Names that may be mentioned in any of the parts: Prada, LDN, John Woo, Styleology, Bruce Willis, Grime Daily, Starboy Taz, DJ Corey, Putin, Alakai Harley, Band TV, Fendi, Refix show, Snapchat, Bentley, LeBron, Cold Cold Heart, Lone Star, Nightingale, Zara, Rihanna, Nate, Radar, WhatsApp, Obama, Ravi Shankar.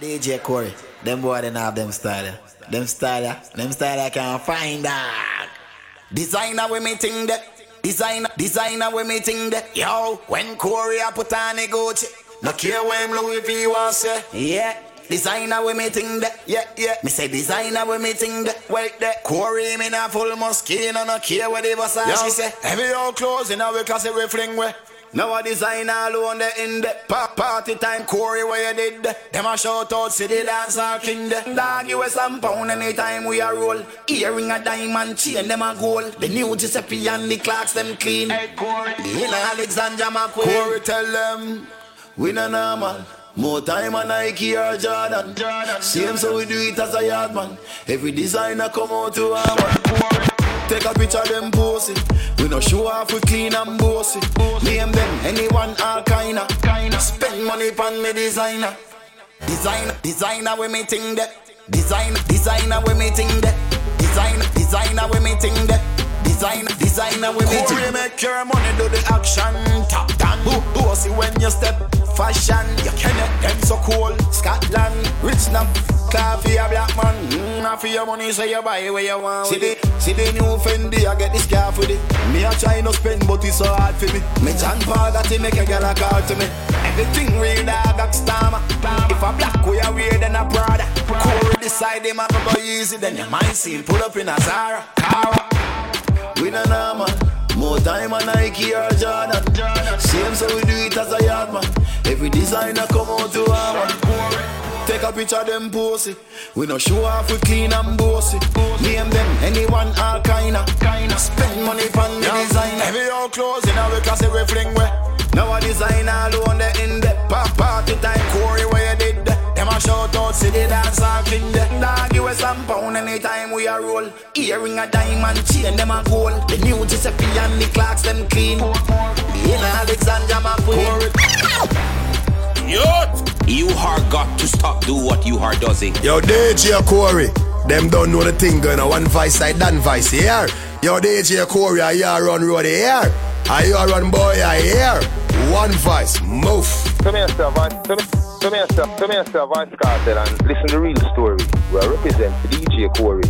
DJ Corey, them boy didn't have them style. Them style I can't find that. Designer with me thing that. Designer with me thing that. Yo, when Corey I put on a Gucci, no care what Louis V wants say. Yeah. Designer with me thing that, yeah, yeah. Me say designer with me thing that, wait that. Corey me na full mosquito, no care what they was. Yo, she say every old clothes in our class we fling way. Now a designer alone the in the party time. Corey where you did them a shout out city dancer king the dog. You a £1 anytime we a roll. Earring a diamond chain them a gold. The new Giuseppe and the clocks them clean. Hey Corey, in Alexandra McQueen. Corey tell them we no normal. More time on Nike or Jordan. Same so we do it as a yard man. Every designer come out to our man. Take a picture them posing. We no show off we clean and bossy. Name them anyone all kinda. Spend money pon me designer. Designer with me thing that. Designer with me thing that. Designer with me thing that. Designer with me thing. Corey make your money do the action. Top down, bossy when you step. Fashion, you can't them so cool. Scotland, rich now, car for your black man. Not for your money, so you buy where you want. See the new Fendi, I get this car for it. Me, I try no spend, but it's so hard for me. Me, John Paul, that he make a girl a call to me. Everything real, I got stammer. If a black way, I wear, then a Prada. Corey decide them, I go easy, then your mind seal. Pull up in a Zara, Cara. We don't know, man. More time on Nike or Jordan. Same so we do it as a yard man. Every designer come out to our man. Take a picture them posy. We no show off we clean and bossy. Name them anyone all kinda. Spend money pon the designer. Every old clothes in our class we fling way. Now a designer alone the in the party time. Corey where you did that. Them a shout out city dancer king the dog. You a £1 anytime we a roll. Earring a diamond chain them a gold. The new Giuseppe and the clocks them clean. In Alexandra McQueen. You are got to stop do what you are doing. Yo DJ Corey, them don't know the thing going on. One vice side done vice here. Yo DJ Corey, I are on road here. I are on boy I here. One vice move. Come here sir, Come here, sir, Vice Cartel, and listen to the real story. We represent DJ Corey.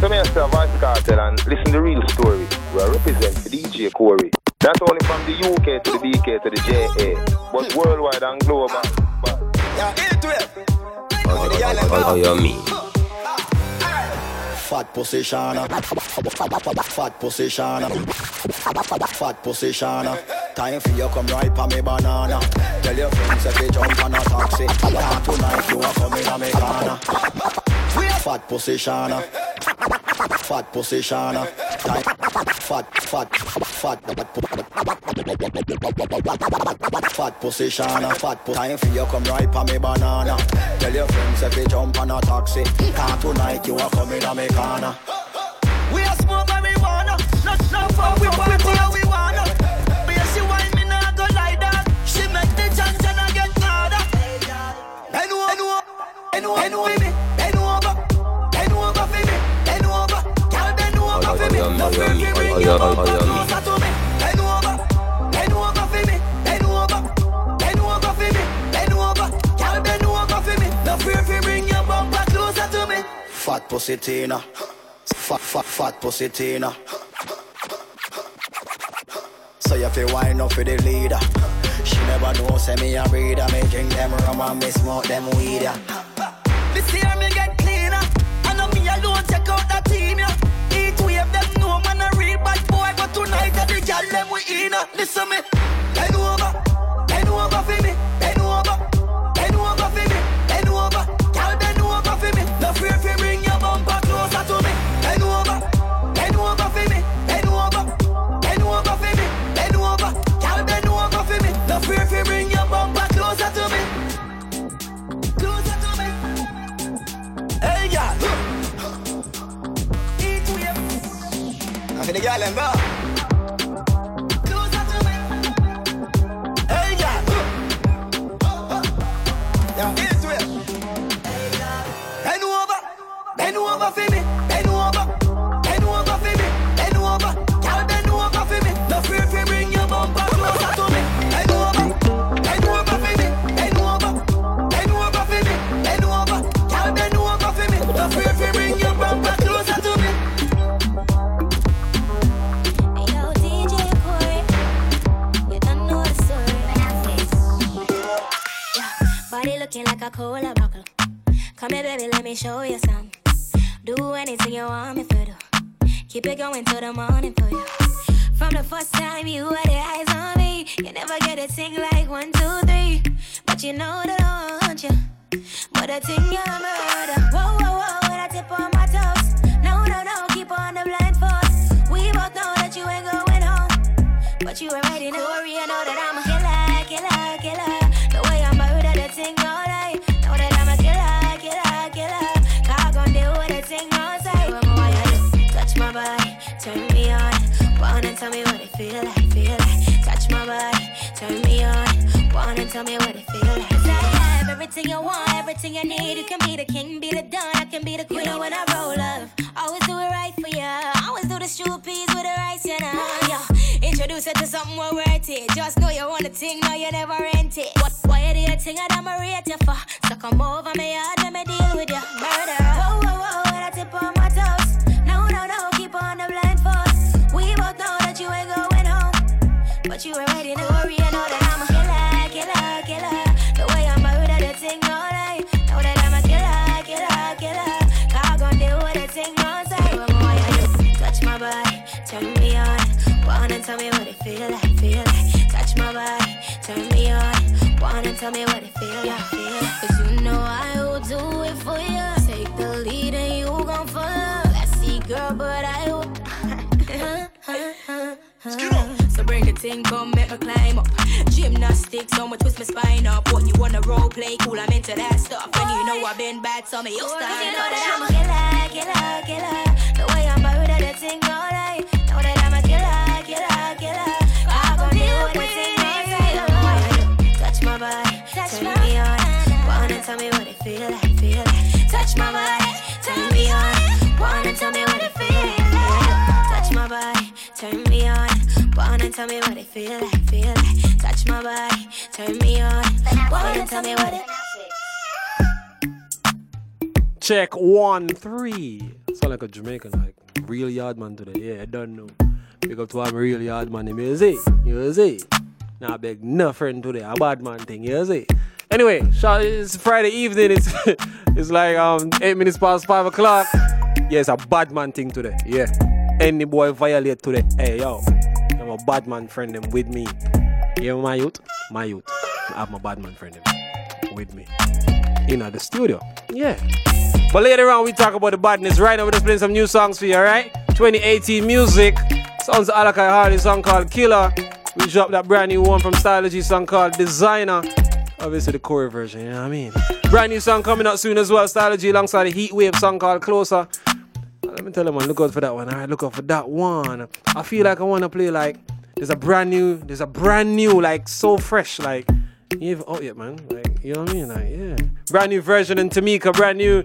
Come here, sir, Vice Cartel, and listen to the real story. We represent DJ Corey. Not only from the UK to the BK to the JA, but worldwide and global. Yeah, into it. Oh, you mean? Fat position. Time for you come right for me banana. Tell your friends if you jump on a taxi. Now tonight you are coming to me corner. Fat position. Time fat position. Time for you come right for me banana. Tell your friends if you jump on a taxi. Now tonight you are coming to me corner. We are small but we wanna. Not for we want we wanna. I know. Fat positina. Fat positina. So you feel wine up for the leader. She never know, say me a reader. Me drink them rum and me smoke them weed. This year me get cleaner. I know me alone check out that team. Heatwave them know man a real bad boy. But tonight every girl them we in. Listen me. Bend over for me. Bend over for me. Bend over. Girl bend over for me. No fear if you bring your bumper closer to me. Bend over for me. Bend over for me. Bend over. Girl bend over for me. No fear if you bring your bumper closer to me. The girl and go. Hey, yeah. Yeah, it's real. Bend over for me. Bend over for me. Bend over. Girl, bend over for me. No fear for bring your bumper closer to me. Bend over for me. Bend over for me. Bend over for me. Coca-Cola buckle. Come here, baby, let me show you some. Do anything you want me to do. Keep it going till the morning for you. From the first time you had your eyes on me, you never get a thing like 1, 2, 3. But you know that I want you. But the thing you're a murder. Whoa, whoa, whoa, when I tip on my toes. No, no, no, keep on the blindfold. We both know that you ain't going home. But you already know, Corey, you know that I'm a killer, killer, killer. The way I murder the thing all night. Know that I'm a killer, killer, killer. God gon' deal with the thing all night. I'm wired. Touch my body, turn me on. Wanna tell me what it feel like, feel like. Touch my body, turn me on. Wanna tell me what it feel like. Everything you want, everything you need. You can be the king, be the don, I can be the queen. You know when I roll up, always do it right for ya. Always do the stew peas with the rice, you know. Yo, introduce it to something more worth it. Just know you want a thing, no, you never rent it. What, why do you think I'm a rate you for? So come over me yard, let me deal with your murder. Whoa, whoa, whoa, when I tip on my toes. No, no, no, keep on the blindfold. We both know that you ain't going home. But you already know, you know that I'm a killer, killer, killer. Turn me on, wanna tell me what it feel like, feel like. Touch my body, turn me on, wanna tell me what it feel like, feel like. Cause you know I will do it for ya. Take the lead and you gon' follow. I see girl, but I will. So bring the thing, come make me climb up. Gymnastics, I'ma twist my spine up. What you wanna role play? Cool, I'm into that stuff. And you know I've been bad, so me, you style. Cause you know that I'm a killer, killer, killer. The way I murder that thing all night. Know that I'm a killer, killer, killer. I gon' deal with that thing all night. Touch my body, turn me on. Wanna tell me what it feel like, feel like. Touch my body, turn me on. Wanna tell me what it feel like. Touch my body, turn me on. Wanna tell me what it feel like, feel like. Touch my body, turn me on. Wanna tell me what it. Check 1, 3. Sound like a Jamaican, like real yard man today. Yeah, I don't know. Pick up to I'm real yard man. You see, now I beg nothing today. A bad man thing. You see. Anyway, it's Friday evening. It's it's like 8 minutes past 5 o'clock. Yeah, it's a bad man thing today. Yeah, any boy violate today. Hey yo, I'm a bad man friend them with me. Yeah, my youth, my youth. I have my bad man friend them with me in the studio. Yeah. But later on, we talk about the badness. Right now, we're just playing some new songs for you, alright? 2018 music. Sounds of Alakai Harley, song called Killer. We dropped that brand new one from Styleology, song called Designer. Obviously, the Corey version, you know what I mean? Brand new song coming out soon as well. Styleology alongside the Heatwave, song called Closer. Let me tell you, man, look out for that one, alright? Look out for that one. I feel like I want to play, like, there's a brand new, like, so fresh, like, you ain't out yet, man. Like, you know what I mean? Like, yeah. Brand new version and Tamika, brand new.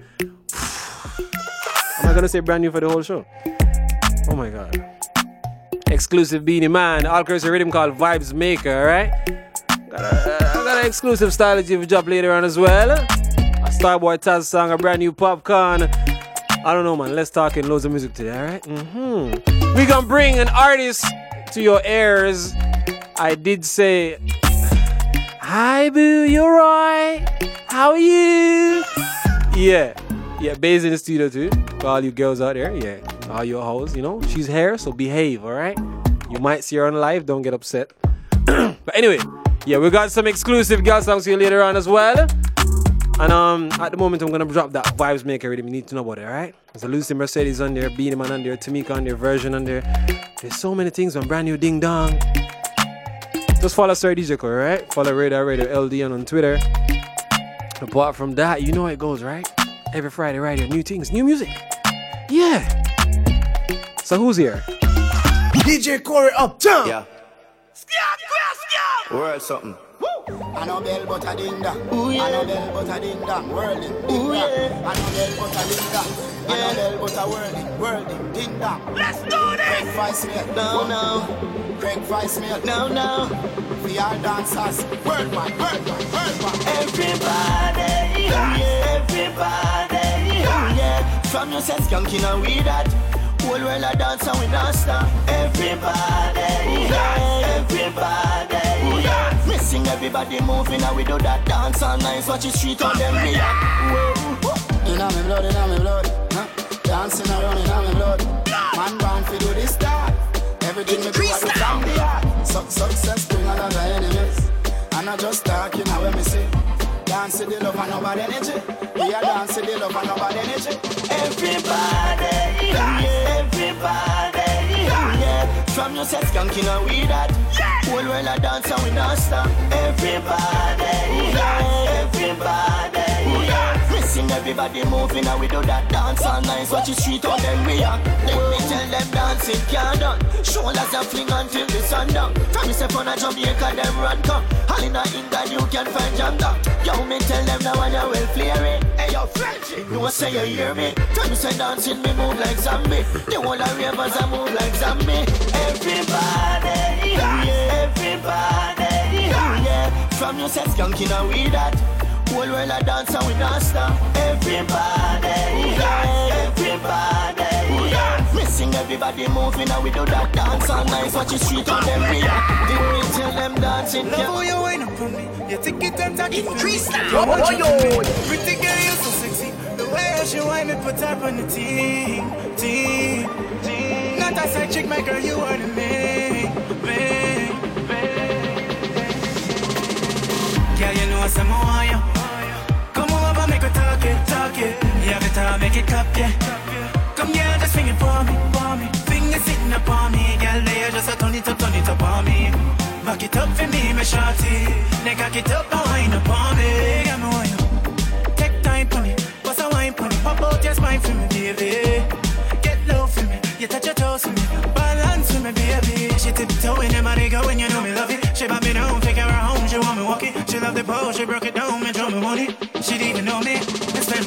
Am I gonna say brand new for the whole show? Oh my god. Exclusive Beanie Man. All curse a rhythm called Vibes Maker, alright? Got an exclusive Styleology for job later on as well. A Starboy Taz song, a brand new popcorn. I don't know, man. Let's talk in loads of music today, alright? Mm-hmm. We gonna bring an artist to your ears. I did say, hi boo, you're right. How are you? Yeah. Yeah, Bae's in the studio too. For all you girls out there, yeah. All your hoes, you know. She's here, so behave, alright? You might see her on live, don't get upset. But anyway, yeah, we got some exclusive girl songs for you later on as well. And at the moment, I'm gonna drop that Vibes Maker rhythm. You need to know about it, alright? There's a Lucy Mercedes on there, Beanie Man on there, Tamika on there, version on there. There's so many things on brand new Ding Dong. Just follow Sir DJ Corey, alright? Follow Radar, LDN on Twitter. Apart from that, you know how it goes, right? Every Friday, right here. New things, new music. Yeah. So who's here? DJ Corey Uptown. Yeah. World something. I know bell but I ding dong. I know bell but I ding dong. World it. I know bell but I ding dong. I know bell but I world it. World it. Ding dong. Let's do this. Craig Vice Mail. No, no. Craig Vice Mail. No, no. We are dancers. World man. World man. World man. Everybody. Yeah. Everybody. Yeah. Yeah. From your sense, can't kill and we that. Whole world a dance and we don't stop. Everybody. Yeah. Everybody. react. Missing everybody moving and we do that dance all nice. Watch the street on them react. In my blood, in my blood, huh? Dancing around in my blood. Man bound to do this stuff. Everything we do at the time they are. Success bring another enemies. And I just talk, you know when we say dance the love and over energy. We are dancing the love and over energy. Everybody, yeah, everybody. Yeah, from your set skanking and we that. Whole world a dance and we don't stop. Everybody, yeah, everybody. Yeah. Missing everybody moving and we do that dance all nice. Watch the street all them we are. Let me tell them dancing can't done. Shoulders and fling until the sun down. From yourself on a Jamaica them run come. All in a England you can find jam down. Yo me tell them now and you will flare it. Hey yo Frenchie, you will say you hear me. Tell me say dancing me move like zombie. The whole of ravers I move like zombie. Everybody, yeah, everybody, yeah. From your set skanking and we that. Whole world a dance and we don't stop. Everybody, yeah, everybody, yeah. Missing everybody moving and we do that dance all nice. Watch the street on them react. They will tell them dancing. Love how you wind up on me. You take it and take it. Increase now. Pretty girl, you're so sexy. The way how she wind it, put up on the team. Not a side chick, my girl, you are the main. Girl, you know I'm a wire. Talk it, yeah, but I'll make it clap, yeah. Come here, just swing it for me. Fingers sitting up on me, girl, they just a turn it up on me. Back it up for me, my shorty. Then cock it up and wind up on me. Yeah, me wine up. Take time for me, pass a wine for me. Pop out your spine for me, baby. Get low for me, you touch your toes for me. Balance for me, baby. She tiptoeing in my nigga when you know me love it. She bought me down, figure her home, she want me walking. She love the pose, she broke it down, and drove me money. She didn't even know me. Yeah,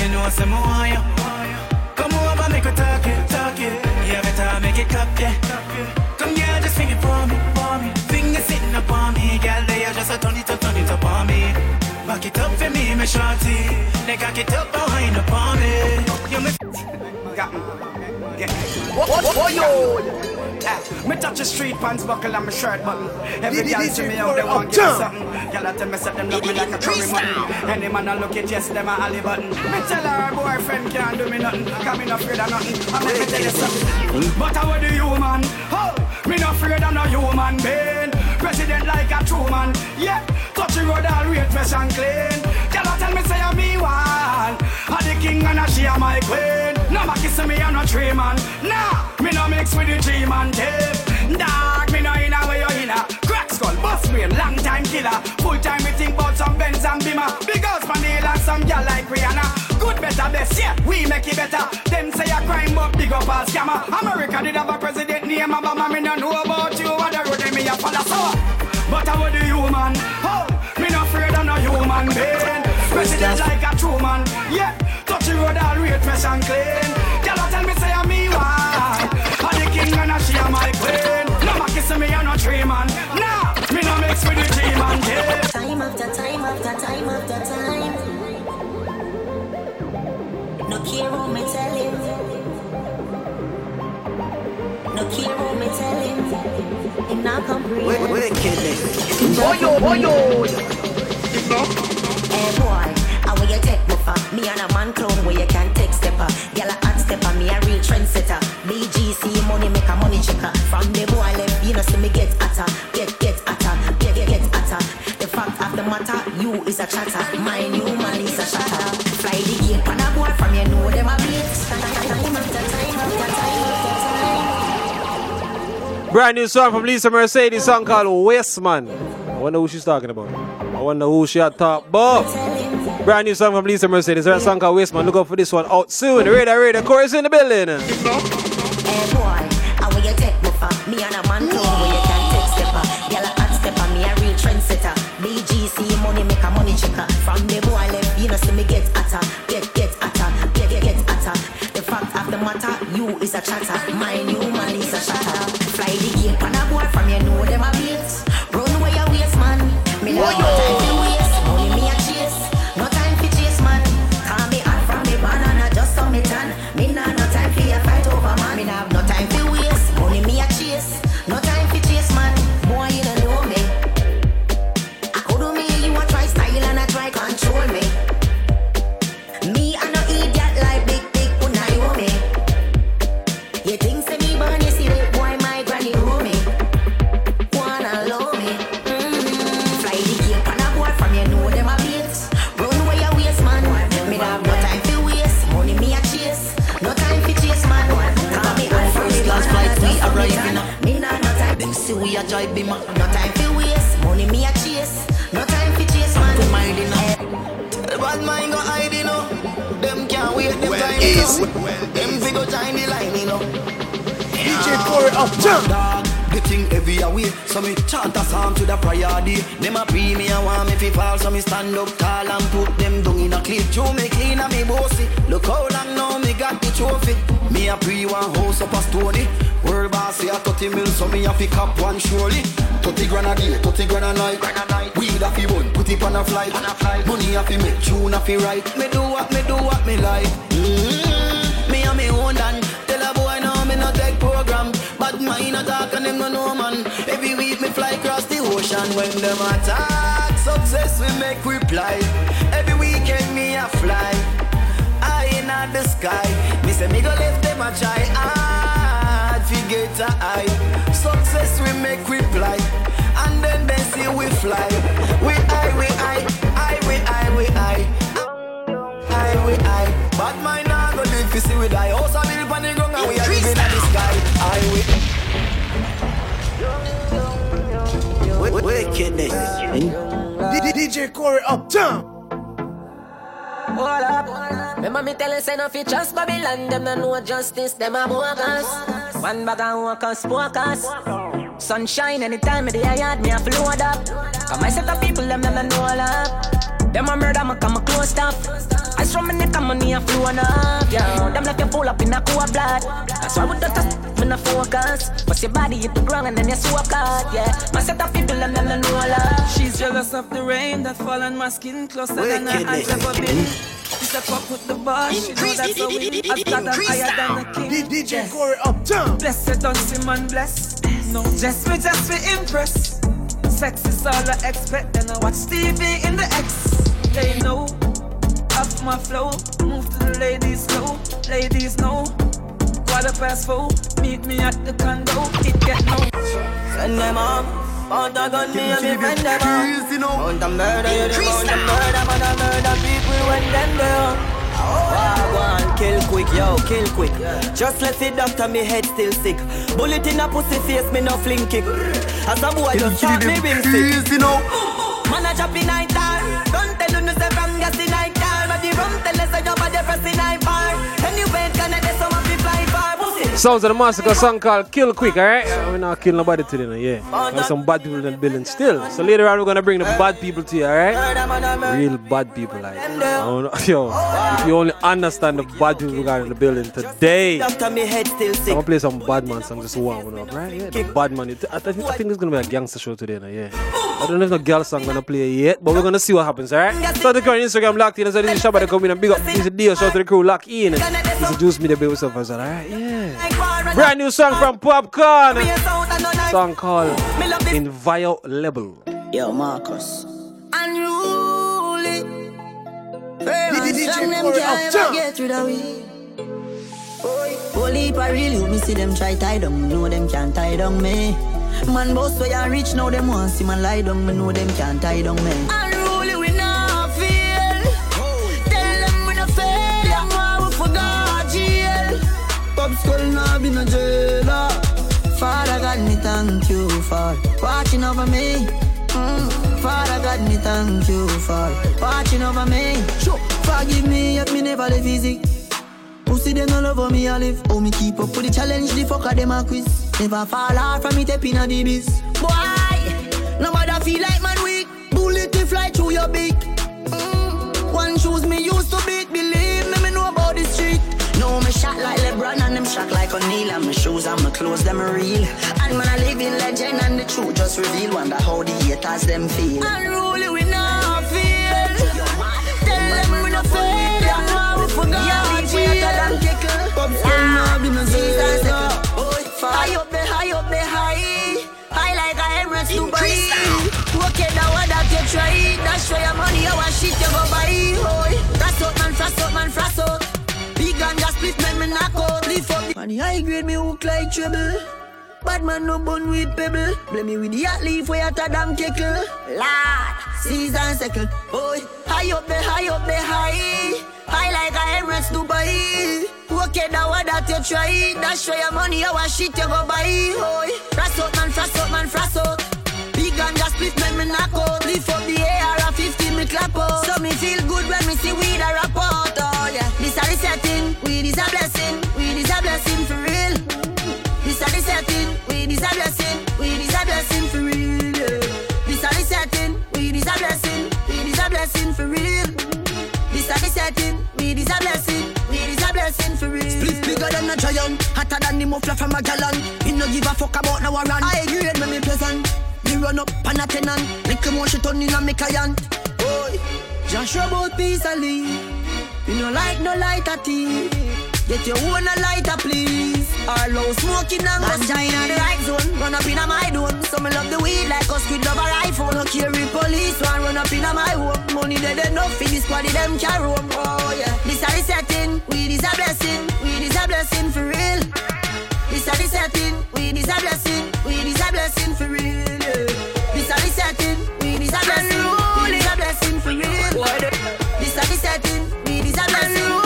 you know I say more. Come over, make her talk it. Yeah, better make it clap, yeah. Come here, just sing it for me. Fingers sitting up on me, girl, they are just a turn it up on me. Back it up for me, my shorty. They cock it up behind up on me. You me got me. What? Me touch the street pants buckle and my shirt button. Every girl to me out they want give me something. Girl I tell me set them love me like a curry mutton. Any man a look it yes them a alley button. Me tell her boyfriend can't do me nothing. Cause me no afraid of nothing. I'm gonna tell you something. But how do you man? Oh, me no afraid of no human being. President like a true man. Yeah, touch the road all way fresh and clean. Girl I tell me say I'm me one. I'm the king and she am my queen. No ma kiss me I'm no tree man. Nah. No mix with the G man tape. Dark, me no inna where you inna. Crack skull, bust brain, long time killer. Full time we think bout some Benz and Beamer. Big house for Neil and some girl like Rihanna. Good, better, best, yeah, we make it better. Them say a crime but big up as scammer. America did have a president named Obama. Me no know about you, what the road they me a follow so. But how do you man? Oh, me no afraid of no human being. President like a true man, yeah. Touch the road all way fresh and clean. Girl tell me say I'm me one. And she am my queen. No ma kiss me, I'm not tree man. Nah, me no mix with the G man. Yeah. Time after time. No care who me tell him. Him not comprehend. We're killing. Boyo. You know? Hey boy, I will you take me for? Me and a man clone where you can take stepper. Girl a hot stepper, me a real trendsetter. BGC money make a money checker. From the boy left, you know see me get atta. Get atta. The fact of the matter, you is a chatter. My new man is a shatter. Fly the gate for the boy from you know them a beat. Time. Brand new song from Lucy Mercedes, song called Waste Man. I wonder who she's talking about. I wonder who she had talked about. Brand new song from Lucy Mercedes, that song called Waste Man. Look out for this one out soon. Radar, Corey's in the building. Boy, I will you take me for? Me and a man clone where you can take stepper. Girl a hot stepper, me a real trendsetter. BGC money make a money checker. From the boy left, you know see me get atta. Get atta. The fact of the matter, you is a chatter. My new man is a shatter. Fly the gate on a boy from you know them a beat. Run away your waist man. Me no time for waste, only me a chase. No time for chase man. Call me hot from me banana just so me tan. Me nah no time for your fight over man. Me nah. No time for waste, only me a chase. No time for chase, man. Boy, you don't know me. joy be my. No time for waste, money me a chase. No time for chase, man. Too mind enough. The bad mind go hide enough. Them can't wait, them time is up. Them fi go join the line enough. DJ Corey up jump. The thing heavy away, so me chant a psalm to the prayer day. Them a pray me a want me fi fall, so me stand up tall and put them down in a clip. Chew me clean and me bossy. Look how long now me got the trophy. Me a pray one house up a stony. World boss say a 30 mil, so me a pick up one surely. 30 grand a day, 30 grand a night. Weed a fi bun, put it on a flight. Money a fi make, tune a fi right. Me do what me do what me like. Me a me own and tell a boy now me no take program. But mine attack and them no know man. Every week me fly across the ocean. When them attack, success we make reply. Every weekend me a fly high in the sky. Me say me go left them a try hard fi get a high. Success we make reply. And then they see we fly. We high, we high, high, we high, we high, high, we high. But mine not go live fi see we die. Also I build pan the ground and we are living in the sky. Wickedness. DJ Corey uptown. Hold up. Remember me telling say no fi trust Babylon. Them no know justice. Them a bogus. One bag and walkers, focus. Sunshine anytime of the yard me a flood up. Come I set up people them no know all up. Them a murder me come a close stuff. I from my neck and money a flow on up. Yeah, them like you pull up in a cold blood. That's why we don't trust. When I focus, what's your body hit the ground and then you swap out, yeah. My set of people and then I know love. She's jealous of the rain that fall on my skin closer than her eyes ever been. She's a fuck with the boss, she know that's how we win. I've got them higher than the king. DJ Corey uptown. Blessed don't seem unblessed. No, just we impress. Sex is all I expect, then I watch TV in the X. They know, up my flow, move to the ladies slow, ladies know. Quarter past 4, meet me at the condo, it get no. Send them up, bound a gun me and me friend them up. Bound a murder, you the bound a murder, man a murder people when them there. Wow, kill quick. Just let it doctor, me head still sick. Bullet in a pussy face, me no fling kick. As a boy, just start me rim sick. Man a chop in night time, don't tell you no say from gas in night time. But the rum tell us a job at the press in night bar. Anyway, can I do some of sounds of the massacre song called Kill Quick, alright? We're not killing nobody today, no, yeah. There's some bad people in the building still. So later on, we're gonna bring the bad people to you, alright? Real bad people, like. Yo, if you only understand the bad people we got in the building today. I'm gonna play some bad man songs just warming up, right? Yeah, the bad man. I think it's gonna be a gangster show today, no, yeah. I don't know if the girl song gonna play yet, but we're gonna see what happens, alright? So the current Instagram locked in. So this is Shabba the coming and big up. This is Dio, shout to the crew, lock in. This is Juice Media Baby Surfers, alright? Yeah. Brand new song from Popcorn. Song called Inviolable. Yo, Marcus. Unruly. Holy paril, you me see them try tie down. Know them can't tie down me. Man boss way I reach now them want see man lie down. Me know them can't tie down me. Unruly we not feel. Tell them we not fail. Them why we forgot jail. Pop school now be no jailer. Father God me thank you for watching over me. Father God me thank you for watching over me. Forgive me if me never live easy. Pussy they no love how me I live. How me keep up with the challenge the fucker them a quiz. Never fall out from me tapping a DBs. Boy, nobody feel like man weak. Bullet to fly through your beak. One shoes me used to beat. Believe me, me know about the street. No, me shot like LeBron and them shot like O'Neal. And my shoes and my clothes, them real. And man, I live in legend and the truth just reveal. Wonder how the haters them feel. Unruly we not feel. Tell them we not fail. Them how we forgot jail. High like a Emirates Dubai. Okay, now what that you try. That's why your money, our shit you go buy. That's up man, fast up man, fast up. Big and just split men, me knock out. Leave up the money high grade, me hook like trouble. Bad man no bun with pebble. Blame me with the hot leaf where you damn keckle. Lad, season second. Boy, high up the high. High like a Emirates Dubai. Okay, now what that you try. That's why your money, our shit you go buy. Frass out man, frass out man, frass out. Big and just split make me knock out. Lift up the AR-15 me clap out. So me feel good when me see weed a rap out. Oh yeah, this a resetting. Weed is a blessing. Weed is a blessing for real. This a resetting. Weed is a blessing. Weed is a blessing for real. This a resetting. Weed is a blessing. Weed is a blessing for real. This a resetting. Weed is a blessing. For real. Split bigger than a giant, hotter than the muffler from a gallon. You no give a fuck about no run. I agree with me pleasant. You run up and a tenant. Lick more shit on in a make a yant. Boy, just rub out peace and leave. You no like no lighter tea. Get your own a lighter please. All low smoking and go shine on the right zone. Run up in a my dome. So me love the weed like a squid love a rifle. No carry police one run up in a my home. Money dead enough in this squad them carry home. Oh yeah, this a resetting. Weed is a blessing. Weed is a blessing for real. This a resetting. Weed is a blessing. Weed is a blessing for real. This a resetting. Weed is a blessing. Weed is a blessing for real. This a resetting. Weed is a blessing.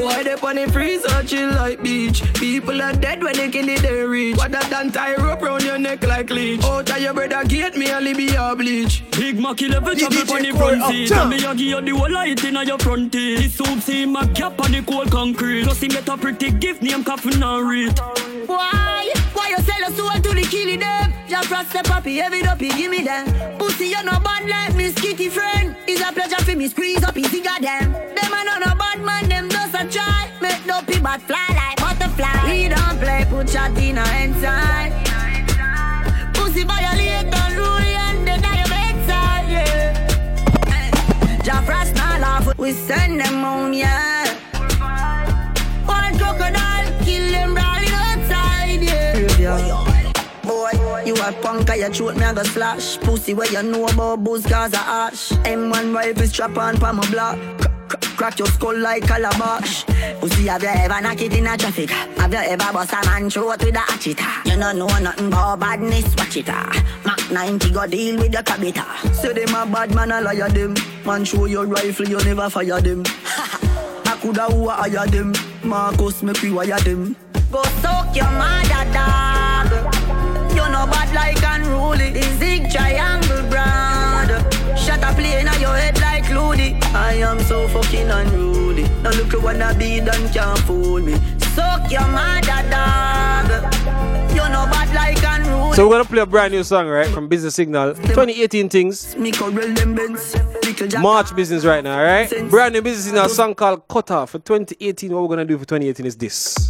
Why they on the freeze or chill like beach? People are dead when they kill it, they reach. What that done tie rope round your neck like leech? Out of your brother gate, me only be a bleach. Big Mac 11 chop up on the front seat. And me a give you the whole light in your front teeth. This soup see my cap on the cold concrete. Plus him get a pretty gift, name coffin and read. Why? Why you sell your soul to the killing them? Just frost the puppy, heavy up, you give me them. Pussy, you no bad like me, skitty friend. It's a pleasure for me, squeeze up, easy goddamn. Them I know no bad man, them does a try. Make no people but fly like butterfly. We don't play, put your dinner inside. Pussy violate on Rudy and the die of exile, yeah. Just frost my love, we send them home, yeah. One crocodile, kill them rolling outside, yeah. Boy, you a punk, I shoot me, I go slash. Pussy where you know about booze, cause I ash. M1 rifle strap on for my block. Crack your skull like calabash. Pussy, have you ever knocked it in a traffic? Have you ever bust a man throat with a hatchet? You don't know nothing about badness, watch it. Mac 90 go deal with your cabita. Say them a bad man, I lie them. Man show your rifle, you never fire them. I coulda who I hire them. Marcus, make we wire them. Go soak your mother, dog. You know bad like unruly. The zig triangle brand. Shut up play in your head like Looney. I am so fucking unruly. Now look you wanna be done, can't fool me. Suck your mother dog. You know bad like unruly. So we're gonna play a brand new song, right? From Business Signal 2018 things. March business right now, alright? Brand new Business Signal song called Cutter for 2018. What we're gonna do for 2018 is this.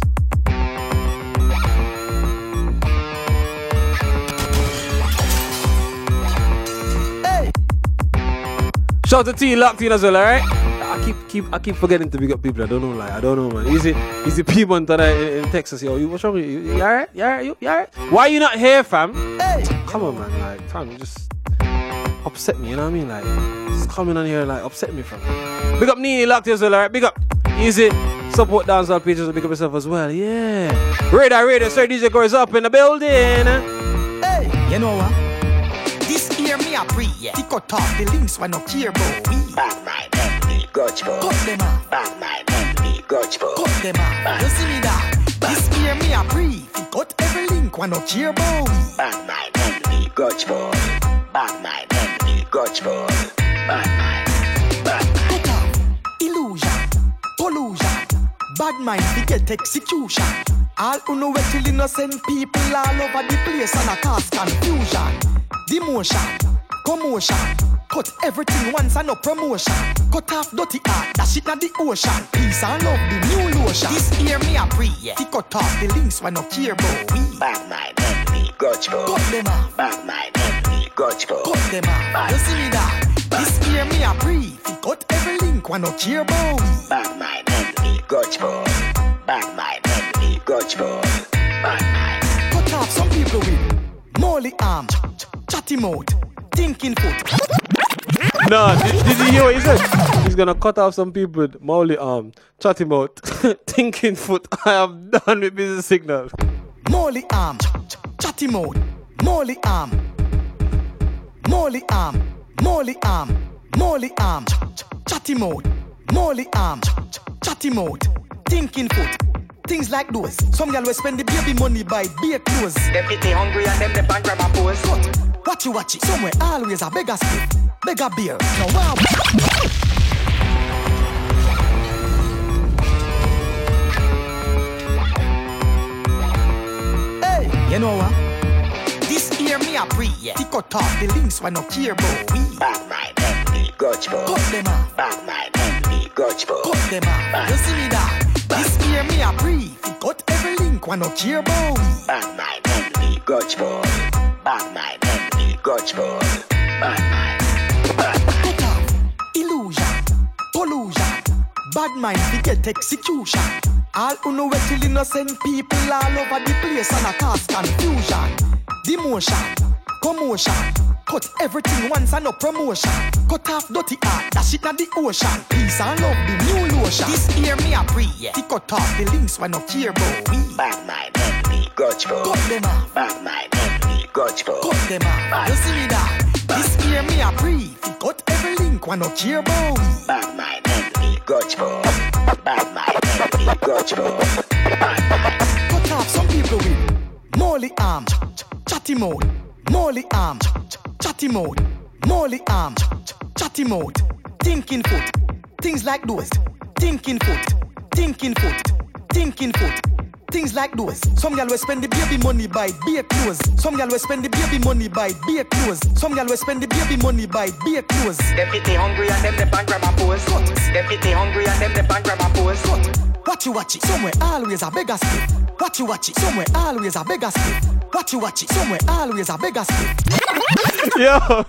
Shout out to T locked in as well, alright? I keep forgetting to pick up people. I don't know, man. Is it Piedmont in Texas? Yo, what's wrong with you? You alright? You alright? Why you not here, fam? Hey. Come on, man. Like, fam, just upset me. You know what I mean? Like, just coming on here like upset me, fam. Big up Nini locked in as well, alright? Big up. Easy. Support dancehall pages and big up yourself as well. Yeah. Radar. Sir DJ Corey's up in the building. Hey. You know what? Me a free, yeah. Tick or top, the links when no care about we. Back my Bentley, Gotchbo. Cut them up. Back my Bentley, Gotchbo. Cut them up. You see me that? This year me a free. Cut every link when no care about we. Back my Bentley, Gotchbo. Back my Bentley, Gotchbo. Back my, back my. Cut off. Illusion. Collusion. Bad mind, we get execution. All who know it till innocent people all over the place and a cause confusion. Demotion, commotion, cut everything once and no promotion. Cut off dirty art, that shit not the ocean. Peace and love, the new lotion. This year me a free, yeah. Cut off the links when no care about we. Back my Bentley, Gotchbo. Cut them off. Back my Bentley, Gotchbo. Cut them off. You see me that? This year me a free. Cut every link when no care about we. Back my Bentley, Gotchbo. Back my Bentley, Gotchbo. Back my. Cut off some people with molly arm. Chatty mode, thinking foot. No, did you hear what he said? He's gonna cut off some people with molly arm, chatty mode, thinking foot. I am done with Business Signal. Molly arm, chatty mode, molly arm, molly arm, molly arm, molly arm, chatty mode, molly arm, chatty mode, thinking foot. things like those. Some girl will spend the baby money by beer clothes. Them hit me hungry and them the bank grab a pose. But, watchy, somewhere always a beggar stick, beggar beer. Now wow. Hey, you know what? This year me a pre, yeah. Tick out the links when no care about we. Back my MD, Gotchbo. Cut them out. Back my MD, Gotchbo. Cut them out. You see me that? This year me a brief. Got every link when no care about we. Back my MD, Gotchbo. Back my MD, Gotchbo. Back my. Cut off. Illusion. Collusion. Bad mind we get execution. All who know it till innocent people all over the place and a cause confusion. Demotion, commotion, cut everything once and no promotion. Cut off dirty art, that shit not the ocean. Peace and love, the new lotion. This year me a pre, yeah. Tick cut off the links when no care about we. Back my enemy, Gotchbo. Cut them off. Back my enemy, Gotchbo. Cut them off. You see me that? This year me a pre, cut every link when no care about we. Back my enemy, Gotchbo. Back my enemy, Gotchbo. Cut off some people with Molly arm. Chatty mode, molly arm, chatty mode, molly arm, chatty mode, thinking foot, things like those, thinking foot, thinking foot, thinking foot, things like those. Some y'all will spend the baby money by beer clothes. Some y'all will spend the baby money by beer clothes. Some y'all will spend the baby money by beer clothes. Them hit me hungry and them the bank grab a pose. Cut. Them hit me hungry and them the bank grab a pose. Cut. Watchy, somewhere always a beggar stick. Watchy, somewhere always a beggar stick. Watch it, somewhere always a bigger stick. Yo,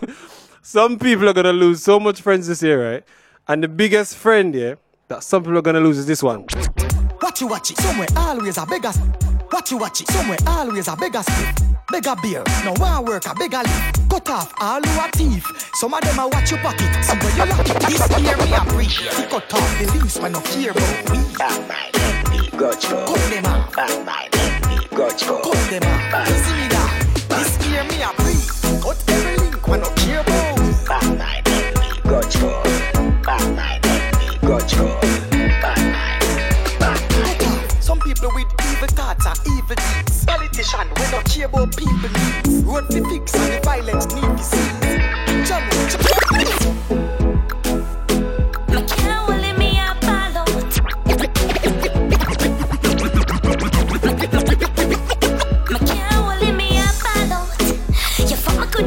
some people are gonna lose so much friends this year, right? And the biggest friend, yeah, that some people are gonna lose is this one. Watch it, somewhere always a bigger stick. Watch it, somewhere always a bigger stick. Bigger beer, no one work a bigger lip. Cut off all who are thief. Some of them are watch your pocket, some of you lock it. This year me a breach. He cut off the leaves when no fear about we. Back my enemy, Gotchbo. Cut them off. Back my enemy, Gotchbo. Cut them off. You see me that? This year me a breach. Cut every link when no fear about we. Back my enemy, Gotchbo. Back my enemy, Gotchbo. Some people with evil thoughts are evil deeds. Politician will not care about people needs. Road to fix and the violence need to cease. You fuck with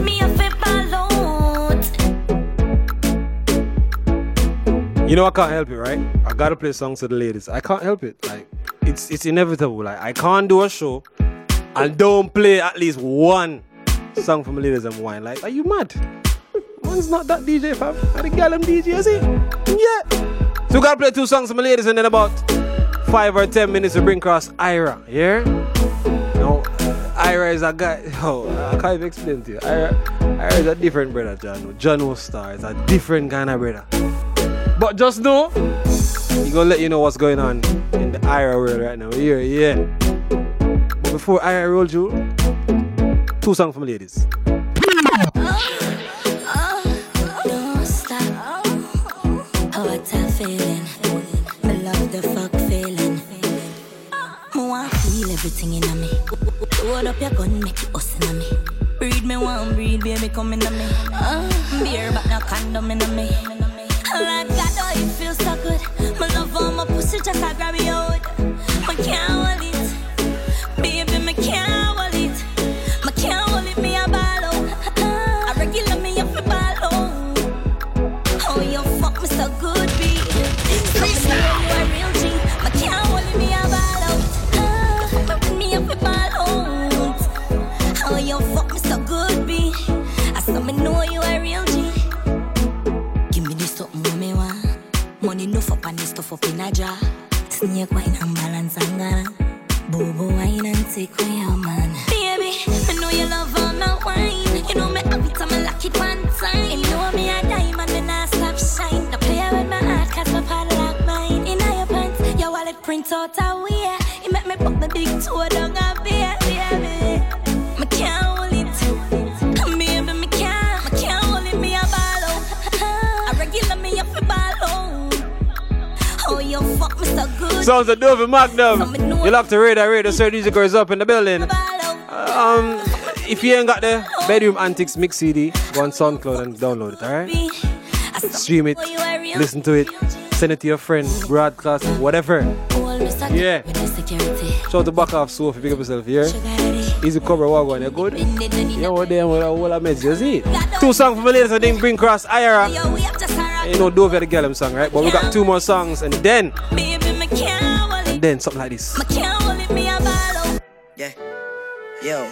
me a fit. You know I can't help it, right? I gotta play songs to the ladies. I can't help it, like. It's inevitable. Like, I can't do a show and don't play at least one song from Ladies and Wine. Like, are you mad? One's not that DJ, fam. I the girl I'm DJ, see? Yeah. So we gotta play two songs from Ladies and then about 5 or 10 minutes we bring across Ira. Yeah? No, Ira is a guy. Oh, I can't even explain to you. Ira is a different brother, John. John Ostar is a different kind of brother. But just know, he's gonna let you know what's going on in the Ira world right now. Here, yeah. But before Ira rolled you, two songs from ladies. Don't stop. Oh, what a feeling. I love the fuck feeling. I feel everything in me. Hold up your gun, make it us in me. Breed me one, breed, baby, come in me. Beer, but no condom in me. Like that, oh, it feels so good. My love on my pussy, just I grab it out. I can't hold it. Baby, I can't hold it. I can't hold it, me a balloon. I regular me up a balloon. Oh, you fuck me so good, baby. Please now. You a real G. I can't hold it, me a balloon. You fuck me up a balloon. Oh, you fuck me so good, baby. I saw me know you a real G. Money no for panny stuff up in a jar. Snake wine and balance and gala. Bobo wine and take away your man. Baby, I know you love all my wine. You know me happy time I lock it one time. You know me a diamond and I stop shine. Don't play with my heart cause my heart lock mine. In all your pants, your wallet print out a wear. You make me pop the big toe down a beer. Baby, I can't hold it. Baby, I can't hold it, me a balloon. I regular me up a balloon. Oh, you fuck me so good. Sounds a dove and mock dove. You'll have to radar, Sir DJ Corey is up in the building. If you ain't got the Bedroom Antics mix CD, go on SoundCloud and download it, alright? Stream it, listen to it, send it to your friend, broadcast, whatever. Yeah. Shout the back off so if you pick up yourself, yeah? Easy cover wagwan, you're good? Yeah, what them with a whole of meds, you see? Two songs for my ladies, I didn't bring cross Ira. You know Dove had the Gallum song, right? But we got two more songs and then something like this. Yeah. Yo. I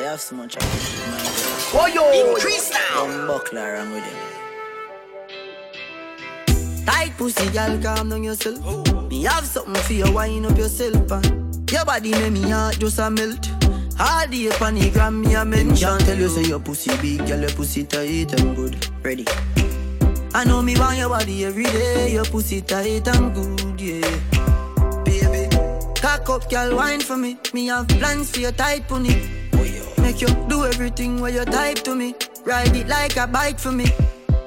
have so much trouble with my increase now. I'm buckler, I'm with him. Tight pussy, girl, calm down yourself. Oh. Me have something for you, wind up yourself. Your body make me heart just a melt. All the panigram me a mention. Tell you say your pussy big, girl, your pussy tight and good. Ready? I know me want your body every day. Your pussy tight and good, yeah. Baby, cock up, girl, wine for me. Me have plans for your tight pony. Make you do everything where you type to me. Ride it like a bike for me.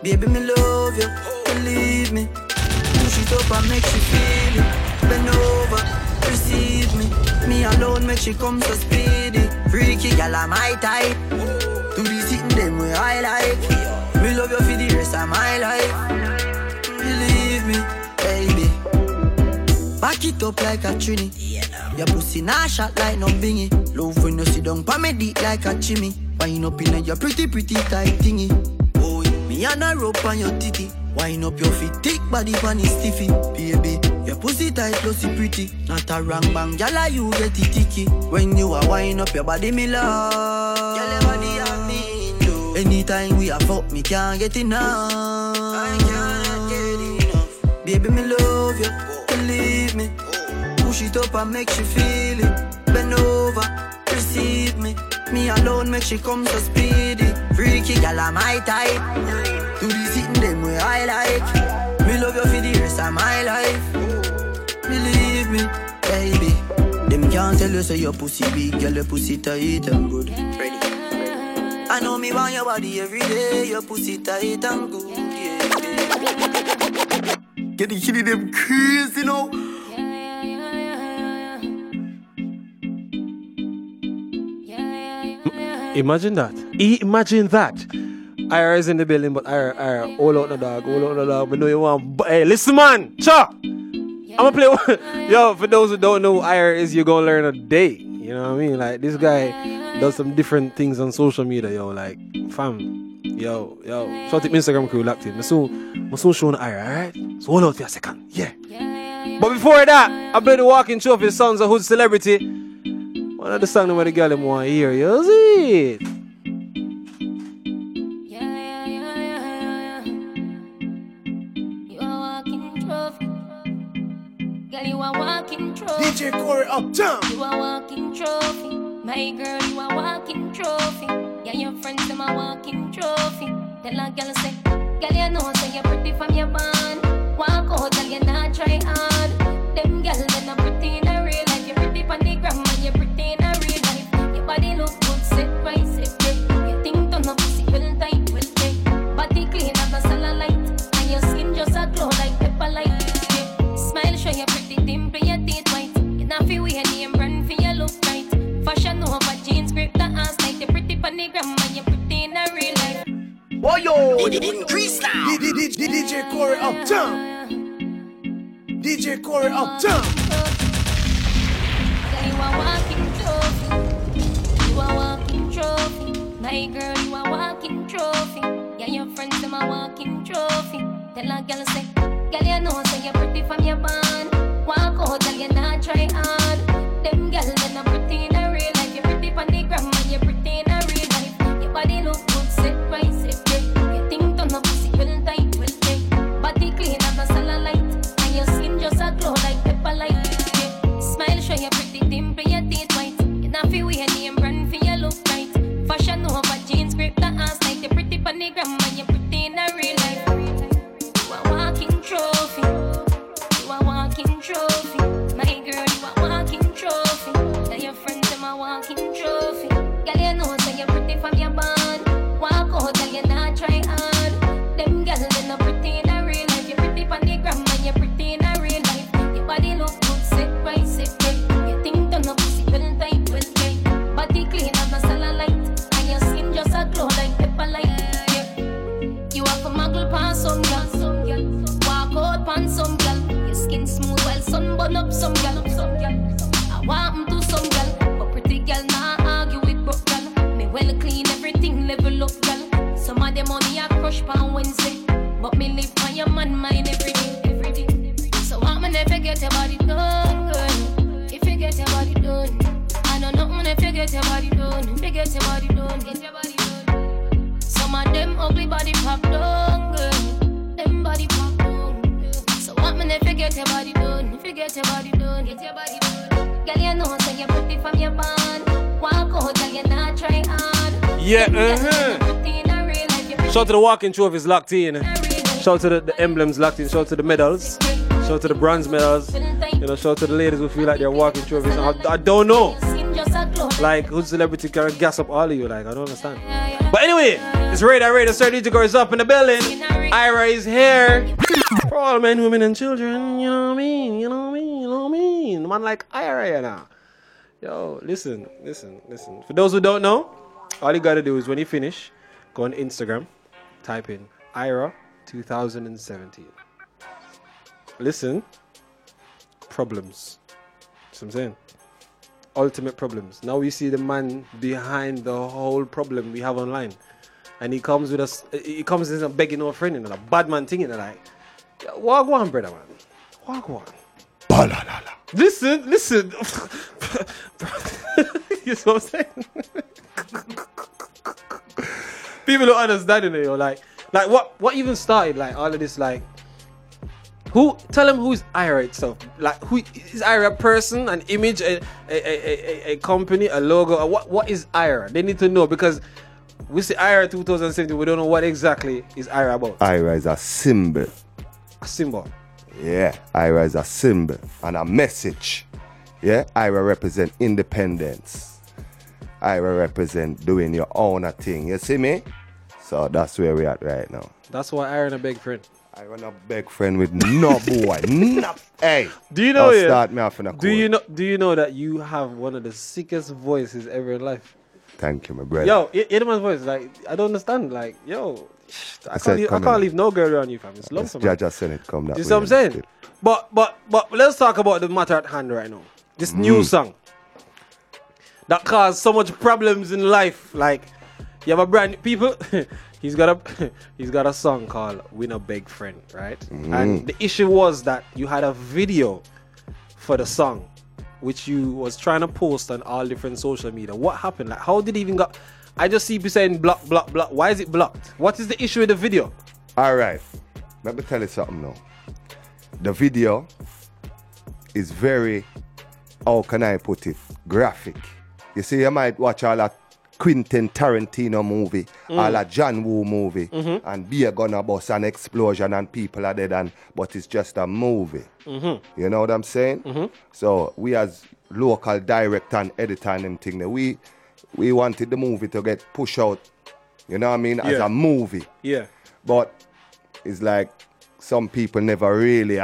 Baby, me love you, believe me. Push it up and make you feel it. Bend over, receive me. Me alone make she come so speedy. Freaky girl, I'm my type. Do the sitting them way I like. Me love you for the rest of my life. Believe me, baby. Back it up like a trini. Your pussy nah shot like no bingy. Love when you sit down pa me dick like a chimney. Wine up in your pretty tight thingy. Oh, me and a rope on your titty. Wine up your feet, thick body pan is stiffy. Baby, your pussy tight, glossy pretty. Not a wrong bang, yalla you get it ticky. When you a wine up your body, me love. Yalla body a mean though. Anytime we a fuck, me can't get enough. I can't get enough. Baby, me love you, believe me. Push it up and make she feel it. Bend over, receive me. Me alone make she come so speedy. Freaky girl, I'm my type. Do the sitting them way I like. Me love you for the rest of my life. Believe me, baby. Them can't tell you say your pussy big, girl, your pussy tight and good. Ready? I know me want your body every day. Your pussy tight and good. Yeah. Get the kitty them crazy now. Imagine that. Ira is in the building, but Ira, all out the dog. But no, you want. Hey, listen, man, chop. I'ma play one. Yo, for those who don't know who Ira is, you're gonna learn a day. You know what I mean? Like, this guy does some different things on social media, yo. Like, fam, yo. Shout out to Instagram crew, locked in. I'm so showing Ira, alright? So hold out for a second, yeah. But before that, I play the walking show for the Sons of Hood Celebrity. One of the songs where the girl them want to hear, you see it? Yeah. You are walking trophy. Girl, you are walking trophy. DJ Corey uptown. You are walking trophy. My girl, you are walking trophy. Yeah, your friends them are walking trophy. Tell a girl say, girl, you know say you're pretty from your band. Walk out, girl, you not try hard. Them girls they not pretty in a real life. You're pretty from the grandma. You're pretty. Body look good, sit right. You think to no pussy, well tight. Body clean as a cellulite, and your skin just a glow like pepper light. Yeah. Smile, show your pretty dimple, your teeth white. You not feel weird, name brand for your look right. Fashion over jeans, grip the ass tight. You pretty panigram, and you pretty in a real life. Boy, yo, did it increase now. DJ Corey uptown. DJ Corey uptown. You are walking trophy. You are walking trophy, my girl. You are walking trophy. Yeah, your friends them are walking trophy. Tell a girl say, girl, you know say you're pretty from your band. Walk out, girl, you not try hard. Them girls they not pretty in a real life. You're pretty from the grandma, you're pretty in a real life. Your body look good, sit right. You think to no pussy, well tight. Body clean as a cellulite, and your skin just a glow like pepper light. Yeah. Smile, show your pretty dimple, your teeth white. You not feel weird, name brand. Fashion over jeans, grip the ass like the pretty panigram, and you're pretty in a real life. You are walking trophy. You are walking trophy. My girl, you are walking smooth while sun burn up some gal. I want to some gal, but pretty gal nah argue with broke gal. Me well clean everything level up gal. Some of them money I crush on Wednesday, but me live on your man mind every day, every day. So I'm gonna forget about it done, girl. If you get your body done, I don't know when if you get your body done, if you get your body done, get your body done. Some of them ugly body pop done, girl. Them body pop. If you get your body done, if you get your body done, get your body done. Girl, you know, say you're pretty from your band. Walk out, girl, you're not trying hard. Yeah, uh-huh. Shout out to the walking trophies locked in. Shout out to the emblems locked in. Shout out to the medals. Shout out to the bronze medals. You know, shout out to the ladies who feel like they're walking trophies. I don't know. Like, who's celebrity can gas up all of you? Like, I don't understand. But anyway, it's Radar. Sir DJ Corey is up in the building. Ira is here. For all men, women, and children, you know what I mean? Man like Ira now. Yo, listen. For those who don't know, all you gotta do is when you finish, go on Instagram, type in Ira 2017. Listen, problems. That's what I'm saying. Ultimate problems. Now we see the man behind the whole problem we have online, and he comes with us. He comes in and begging our friend, and a bad man thing, and like, walk one, brother man, walk one. Ba-la-la-la. Listen. You know what I'm saying? People don't understand it, yo. Like what even started like all of this like. Who tell him who's Ira itself? Like, who is Ira? A person, an image, a company, a logo? What is Ira? They need to know because we see Ira 2017. We don't know what exactly is Ira about. Ira is a symbol. A symbol. Yeah, Ira is a symbol and a message. Yeah, Ira represent independence. Ira represent doing your own thing. You see me? So that's where we are right now. That's why Ira a big friend. I run a big friend with no boy. No. Hey, do you know it? Start me off in a do you know? Do you know that you have one of the sickest voices ever in life? Thank you, my brother. Yo, Edelman's voice, like I don't understand. Like, yo, I can't leave no girl around you, fam. It's love for me. Just seen it come that way. You see what I'm saying? But let's talk about the matter at hand right now. This new song that caused so much problems in life. Like, you have a brand people. He's got a song called Win a Big Friend, right? Mm-hmm. And the issue was that you had a video for the song, which you was trying to post on all different social media. What happened? Like, how did it even got? I just see people saying block. Why is it blocked? What is the issue with the video? All right, let me tell you something now. The video is very, how can I put it? Graphic. You see, you might watch all that Quentin Tarantino movie, all a John Woo movie, and be a gonna bust an explosion and people are dead, but it's just a movie. Mm-hmm. You know what I'm saying? Mm-hmm. So we as local director and editor and them thing, we wanted the movie to get pushed out, you know what I mean, as a movie. Yeah. But it's like some people never really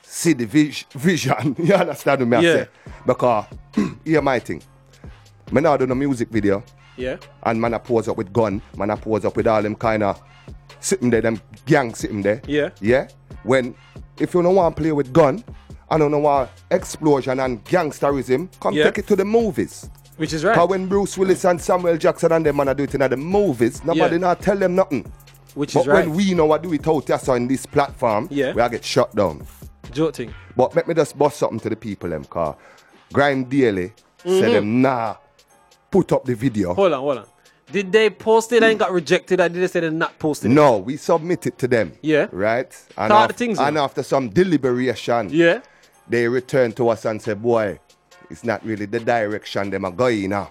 see the vision. You understand what I say? Because hear my thing. I now do no music video. Yeah. And man I pose up with gun. Man I pose up with all them kind of sitting there, them gang sitting there. Yeah. Yeah. When if you don't want to play with gun, I don't know why explosion and gangsterism, come take it to the movies. Which is right. Because when Bruce Willis and Samuel Jackson and them man I do it in the movies, nobody not tell them nothing. Which is right. But when we know I do it out here on this platform, we get shut down. Joking. But let me just bust something to the people them car. Grime Daily said them put up the video. Hold on. Did they post it and got rejected? Or did they say they're not posting it? No, we submitted to them. Yeah. Right? And, after some deliberation, they returned to us and said, boy, it's not really the direction them are going now.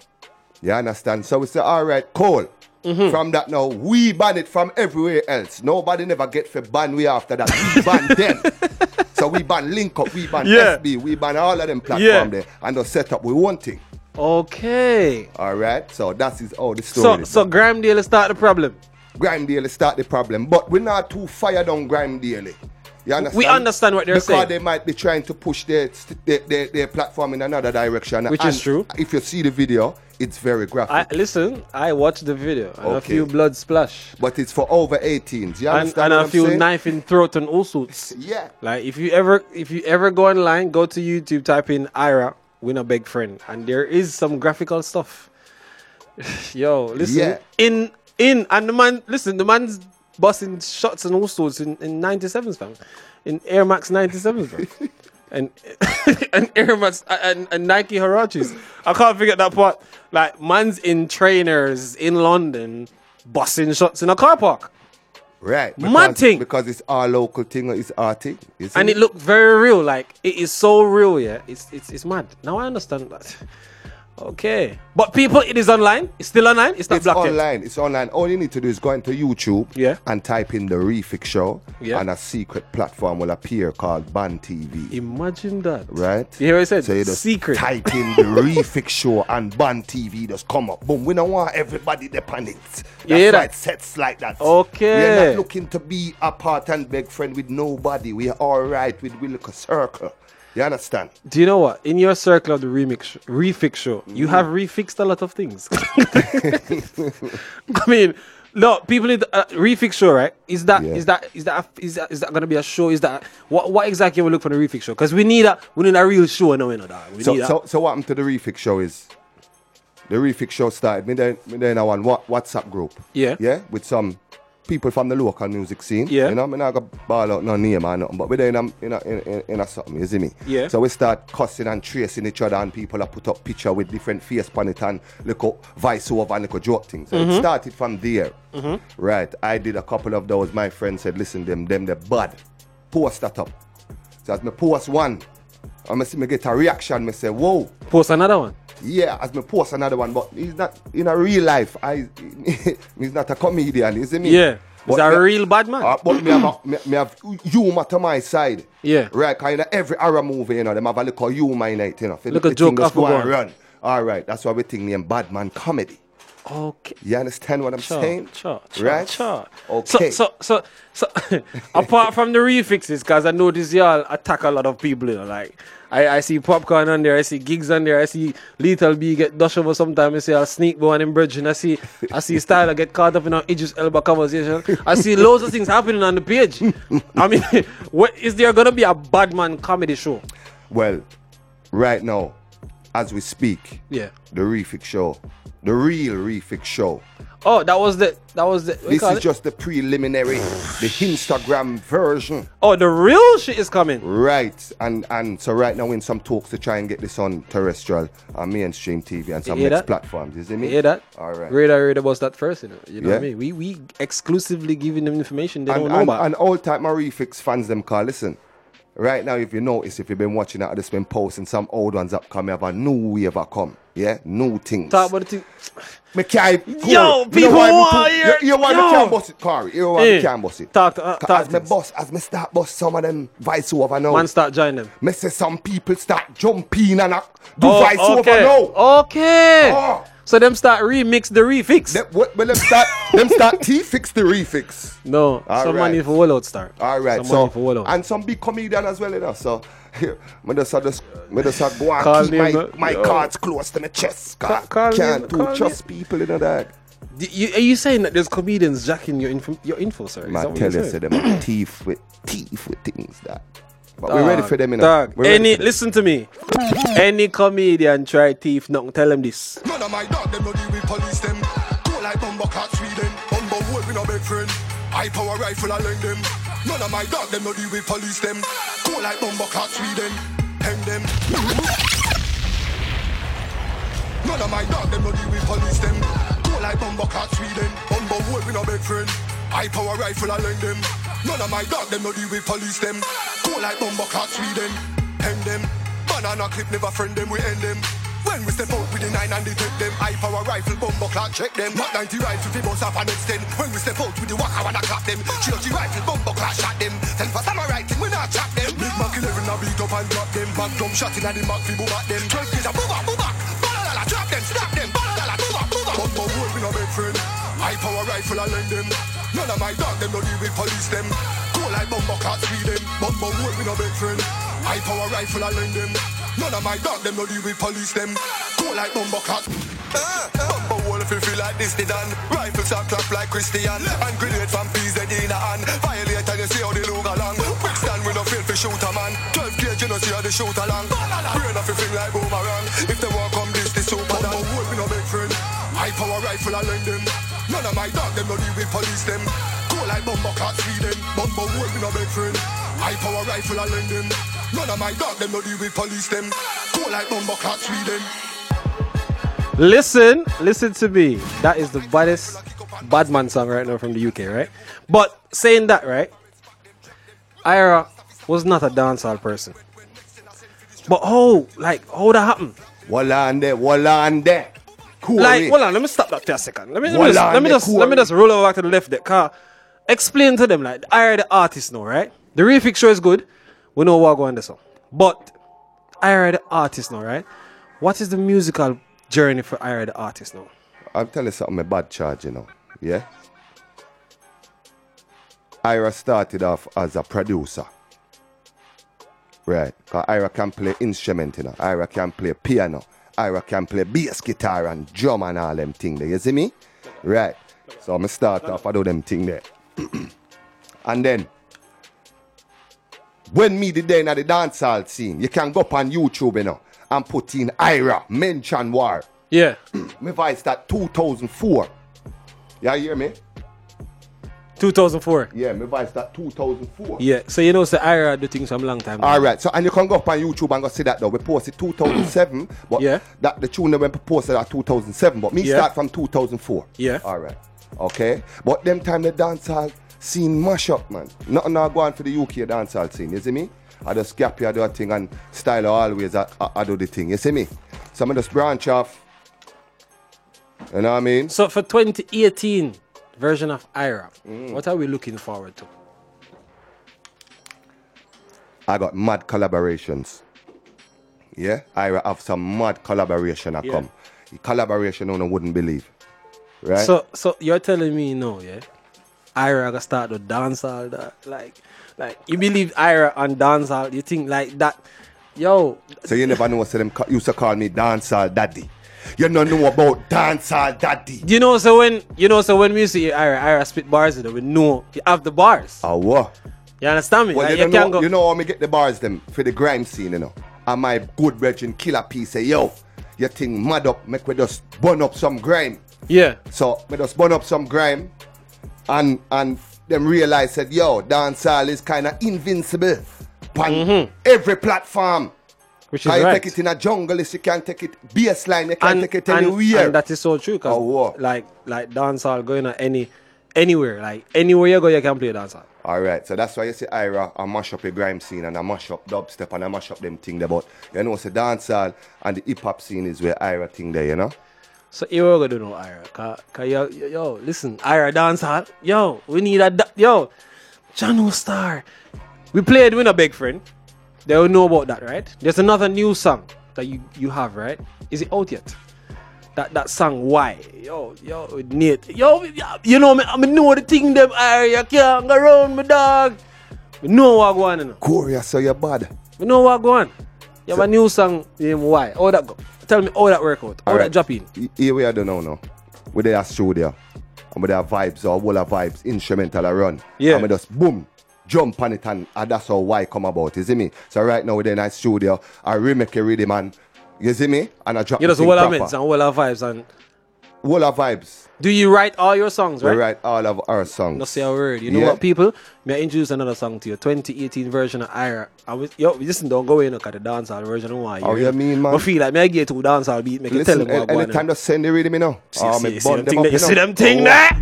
You understand? So we said, all right, cool. Mm-hmm. From that now, we ban it from everywhere else. Nobody never get for ban we after that. We ban them. So we ban Link Up, we ban SB, we ban all of them platform there. And the setup we wanting. Okay. All right. So that is all the story. So Grime Daily start the problem. But we're not too fired on Grime Daily. You understand? We understand what they're saying. Because they might be trying to push their platform in another direction. Which is true. If you see the video, it's very graphic. I watched the video and a few blood splash. But it's for over 18s. You understand? And a few knife in throat and all sorts. Yeah. Like if you ever go online, go to YouTube, type in Ira, Winnipeg friend, and there is some graphical stuff. Yo, listen. Yeah. And the man, listen, the man's busting shots and all sorts in 97s, fam. In Air Max 97s, fam. and Air Max and Nike Harachis. I can't forget that part. Like, man's in trainers in London, busting shots in a car park. Right. Mad thing. Because it's our local thing, it's our thing. And it looked very real. Like, it is so real, yeah. It's mad. Now I understand that. Okay. But people, it is online. It's still online. It's not blocked. It's online. It's online. All you need to do is go into YouTube and type in the Refix show and a secret platform will appear called Band TV. Imagine that. Right? You hear what I said? So you just secret. Type in the Refix show and Band TV just come up. Boom. We don't want everybody to panic. That's why it sets like that. Okay. We're not looking to be a part and beg friend with nobody. We're all right with Wilco Circle. You understand? Do you know what? In your circle of the Refix show, you have refixed a lot of things. I mean, no, people need the Refix show, right? Is that going to be a show? Is that what exactly we look for the Refix show? Because we need a real show, no, we know that. So what happened to the Refix show is the Refix show started. Me then I want WhatsApp group. Yeah, yeah, with some people from the local music scene, you know, I'm not gonna ball out no name or nothing, but we're in a something, you see me? Yeah. So we start cussing and tracing each other, and people have put up picture with different face on it and little voice over and little joke things. So it started from there, right? I did a couple of those. My friend said, "Listen, them, they're bad. Post that up." So as me post one, and me get a reaction. Me say, "Whoa!" Post another one. Yeah, as me post another one, but he's not in a real life. He's not a comedian, you see me? Yeah, he's a real bad man. But me have humor to my side. Yeah. Right, kind of every horror movie, you know, they have a little humor in it, you know. Look at joke off and run. All right, that's why we think named Bad Man Comedy. Okay. You understand what I'm saying? Sure. Okay. So apart from the refixes, because I know this y'all attack a lot of people, you know, like I see Popcorn on there, I see Gigs on there, I see Little B get dush over sometimes, I see a Sneak Boy and Bridging, I see Styler get caught up in our Idris Elba conversation. I see loads of things happening on the page. I mean, is there gonna be a Bad Man Comedy show? Well, right now, as we speak, the Refix show. The real Refix show. Oh, that was the. This is just the preliminary, the Instagram version. Oh, the real shit is coming. Right, and so right now in some talks to try and get this on terrestrial and mainstream TV and some next platforms. You see me? You hear that? All right. Radar was that first. You know what I mean? We exclusively giving them information they don't know about. And all type of Refix fans them call. Listen. Right now, if you notice, if you've been watching out, this been posting some old ones up coming up, a new wave have come. Yeah, new things. Talk about the thing. Yo, people want here. You want me can boss it, Corey. You want me can boss it. Talk as me boss, as me start boss some of them vice over now. Man start join them. Me say some people start jumping and do vice over now. Okay. Oh. So them start remix the refix. Them start T-fix the refix. No, all some money for Wallout start. All right, some so for and some big comedian as well, you know. So I just go and keep my cards close to my chest. Can't do trust people, you know that. Are you saying that there's comedians jacking your info, sir? Man, tell you, say them have teeth with things that. But we're ready for them, you know. Listen to me. Any comedian try thief, nothing. Tell them this. None of my dog, them no deal with police them. Go like Bumbo Cat Sweden. Bumbo Wolf with no big friend. High power rifle, I lend them. None of my dog, them no deal with police them. Go like Bumbo Cat Sweden. Hang them. None of my dog, them no deal with police them. Go like Bumbo Cat Sweden. Bumbo Wolf with no big friend. High power rifle, I lend them. None of my dog, them no deal with police them. Go like Bumbo Cat Sweden. Hang them. Banana clip, never friend them, we end them. When we step out with the 9 and they take them. High power rifle, Bumbo Cat, check them. Mac 90 rifle, we bounce off and extend. When we step out with the Waka, wanna clap them. G.O.G. rifle, Bumbo Cat, shot them. Then for samurai thing, we not trap them. Big Mac 11, I beat up and drop them. Mac drum shot in and the Mac, we move at them. 12 kids, I move back, $1, drop them, snap them. $1, move up, move up. Bumbo world, we no make friend. High power rifle, I lend them. None of my dog, them no deal with police them. Go like Bumbo can't see them. Bumbo work with a big friend. High power rifle I lend them. None of my dog them no deal with police them. Go like Bumbo can't. Bumbo wall if you feel like this they done. Rifles are clap like Christian. And grenade from PZ in a hand. Violate and you see how they look along. Quick stand with no fail for shoot a man. 12 gauge you know see how they shoot along. Brain off your thing like boomerang. If they walk come this they super done. Bumbo work with a big friend. High power rifle I lend them. None of my dog them no deal with police them. Like Bumbo can't see them. Bumbo work with a big friend. High power rifle I lend them. None of my dog them no deal with police them. Go like Bumbo can't see them. Listen to me. That is the baddest Badman song right now from the UK, right? But saying that, right, Ira was not a dancehall person. But how that happened? Walla and there. Corey. Like, hold on, let me stop that for a second. Let me just roll over back to the left there. Car. Explain to them, like, Ira the artist now, right? The Refix show is good. We know what going on this one. But Ira the artist now, right? What is the musical journey for Ira the artist now? I'll tell you something, my bad charge, you know. Yeah? Ira started off as a producer. Right? Because Ira can play instrument, you know. Ira can play piano. Ira can play bass guitar and drum and all them things there, you see me? Right. So I'm going to start off and do them thing there. And then, when me did then at the dancehall scene, you can go up on YouTube, you know, and put in Ira, mention war. Yeah. My voice that 2004. You hear me? 2004. Yeah, my voice that 2004. Yeah, so you know, so Ira do things from a long time. Alright, so and you can go up on YouTube and go see that though. We posted 2007, but yeah, that the tune that we posted at 2007, but me start from 2004. Yeah. Alright. Okay. But them time the dancehall scene mash up, man. Nothing now going for the UK dancehall scene, you see me? I just gap here, I do a thing, and style always I do the thing, you see me? So I'm just branch off. You know what I mean? So for 2018 version of Ira, what are we looking forward to? I got mad collaborations. Yeah? Ira have some mad collaboration I come. The collaboration I wouldn't believe. Right? So you're telling me no, yeah? Ira gonna start the dancehall that like you believe Ira and dancehall, you think like that, yo. So you never know, so them used to call me dancehall daddy. You don't know about dancehall daddy. You know so when we see Ira spit bars in it, we know you have the bars. Oh what? You understand me? Well, like, you know how me get the bars them for the grime scene, you know. And my good brethren Killer P say, yo, you think mad up, make we just burn up some grime. Yeah. So we just burn up some grime and them realize that yo, dancehall is kinda invincible. Every platform. Which is right. You take it in a jungle, you can take it baseline, you can take it anywhere. And that is so true, because like dancehall going on anywhere. Like anywhere you go, you can play dancehall. Alright, so that's why you see Ira, I mash up the grime scene and I mash up dubstep and I mash up them thing there. But you know, it's the dancehall and the hip hop scene is where Ira thing there, you know? So you are going to know Ira. Cause yo, listen, Ira dancehall, yo, we need a yo, Jano Star. We played with a big friend. They will know about that, right? There's another new song that you have, right? Is it out yet? That song, why? Yo, with Nate. Yo, you know me, I know the thing them Ira can't go around my dog. We know what go on. Corey, so you're bad. We know what go on. You have a new song named Why. How that go? Tell me how that work out. How that drop in. Here we are doing now. We're there studio. And there are vibes or whole of vibes, instrumental I run. Yeah. And we just boom. Jump on it and that's how Why come about, you see me? So right now we're in a studio, I remake a rhythm and, you see me? And I drop the thing proper. You just whole of vibes and... Whole of vibes. Do you write all your songs, right? We write all of our songs. Not say a word. You know what, people? May I introduce another song to you, 2018 version of Ira. Yo, listen, don't go in look at the dancehall version of Why. Oh, you mean, man? I feel like I get to dancehall beat, make listen, it tell them anytime just send the rhythm, you know? You see them thing there?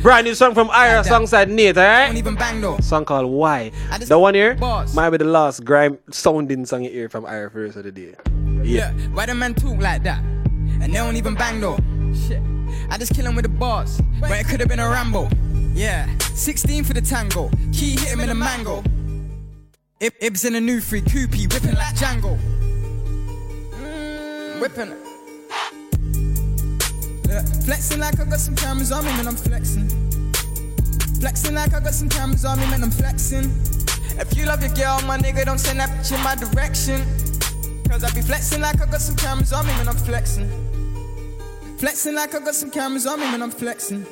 Brand new song from Ira, songside Nate, alright? Song called Why. The one here might be the last grime sounding song you hear from Ira first of the day. Yeah. Why the man talk like that? And they don't even bang though. Shit. I just kill him with the bars, but it could have been a Rambo. Yeah. 16 for the tango. Key hit him in a mango. Ibs in a new free Koopy, whipping like Django. Whipping. Flexing like I got some cameras on me when I'm flexing. Flexing like I got some cameras on me, man, I'm flexing. If you love your girl, my nigga, don't send that bitch in my direction. Cause I be flexing like I got some cameras on me, man, I'm flexing. Flexing like I got some cameras on me, man, I'm flexing.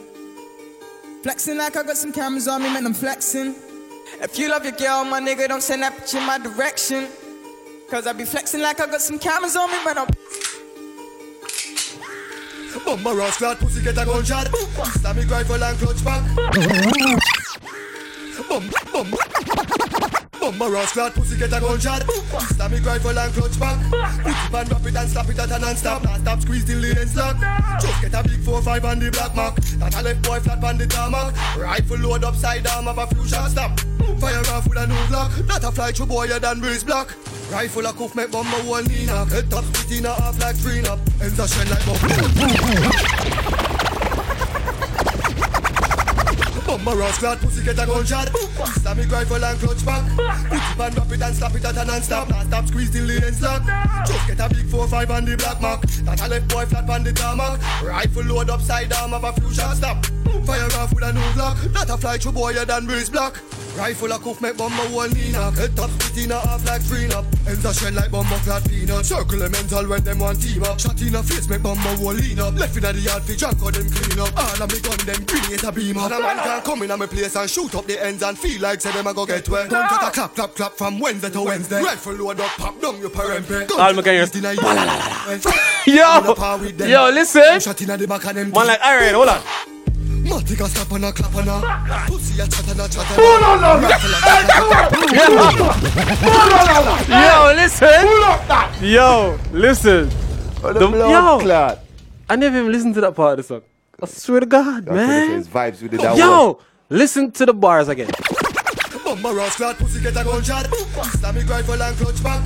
Flexing like I got some cameras on me, man, I'm flexing. If you love your girl, my nigga, don't send that bitch in my direction. Cause I be flexing like I got some cameras on me, man, I'm Bumba Ross Cloud, pussy get a gunshot. Islamic rifle and clutch back. Bumba Ross Cloud, pussy get a gunshot. Islamic rifle and clutch back. Put it and drop it and slap it at a non-stop. Non-stop squeeze till the end's locked. Just get a big 4-5 on the black mark. That a left boy flat on the tarmac. Rifle load upside down, have a few shots stop. Fire off with a new block. Not a fly through boy, you done breeze block. Rifle a cuff, make bumba one knee knock. Head top split in a half like three knock. Ends a shed like Bumba Ross Cloud, pussy get a gunshot. Islamic rifle and clutch back. Put it and drop it and slap it at a non-stop. Non-stop squeeze till the end's locked. Just get a big 4-5 on the black mark. That a left boy flat on the tarmac. Rifle load upside down, have a few shots stop. Fire off with a new block. Not a fly through boy, you done breeze block. Rifle a cuff, make bumba one lean up. Head top split in a half like three up. Ends a shed like bumba clad peanut. Circle them mental when them one team up. Shot in a face, make bumba one lean up. Left in a the yard, fi drunk or them clean up. All of me gun, them bring it a beam up. And a man can come in a me place and shoot up the ends and feel like say them a go get wet. Gun cut a clap, clap, clap from Wednesday to Wednesday. Rifle load up, pop down your parempe. Yo, listen. Shot in a the back of them. One like Ira, hold on. Matika slap on a clap on a pussy a chat on a chat on a. Yo, listen. Yo, listen. Yo, I never even listened to that part of the song. I swear to God, man. Vibes with the yo, listen to the bars again. Bumba Ross Cloud, pussy get a gunshot. Islamic rifle and clutch back.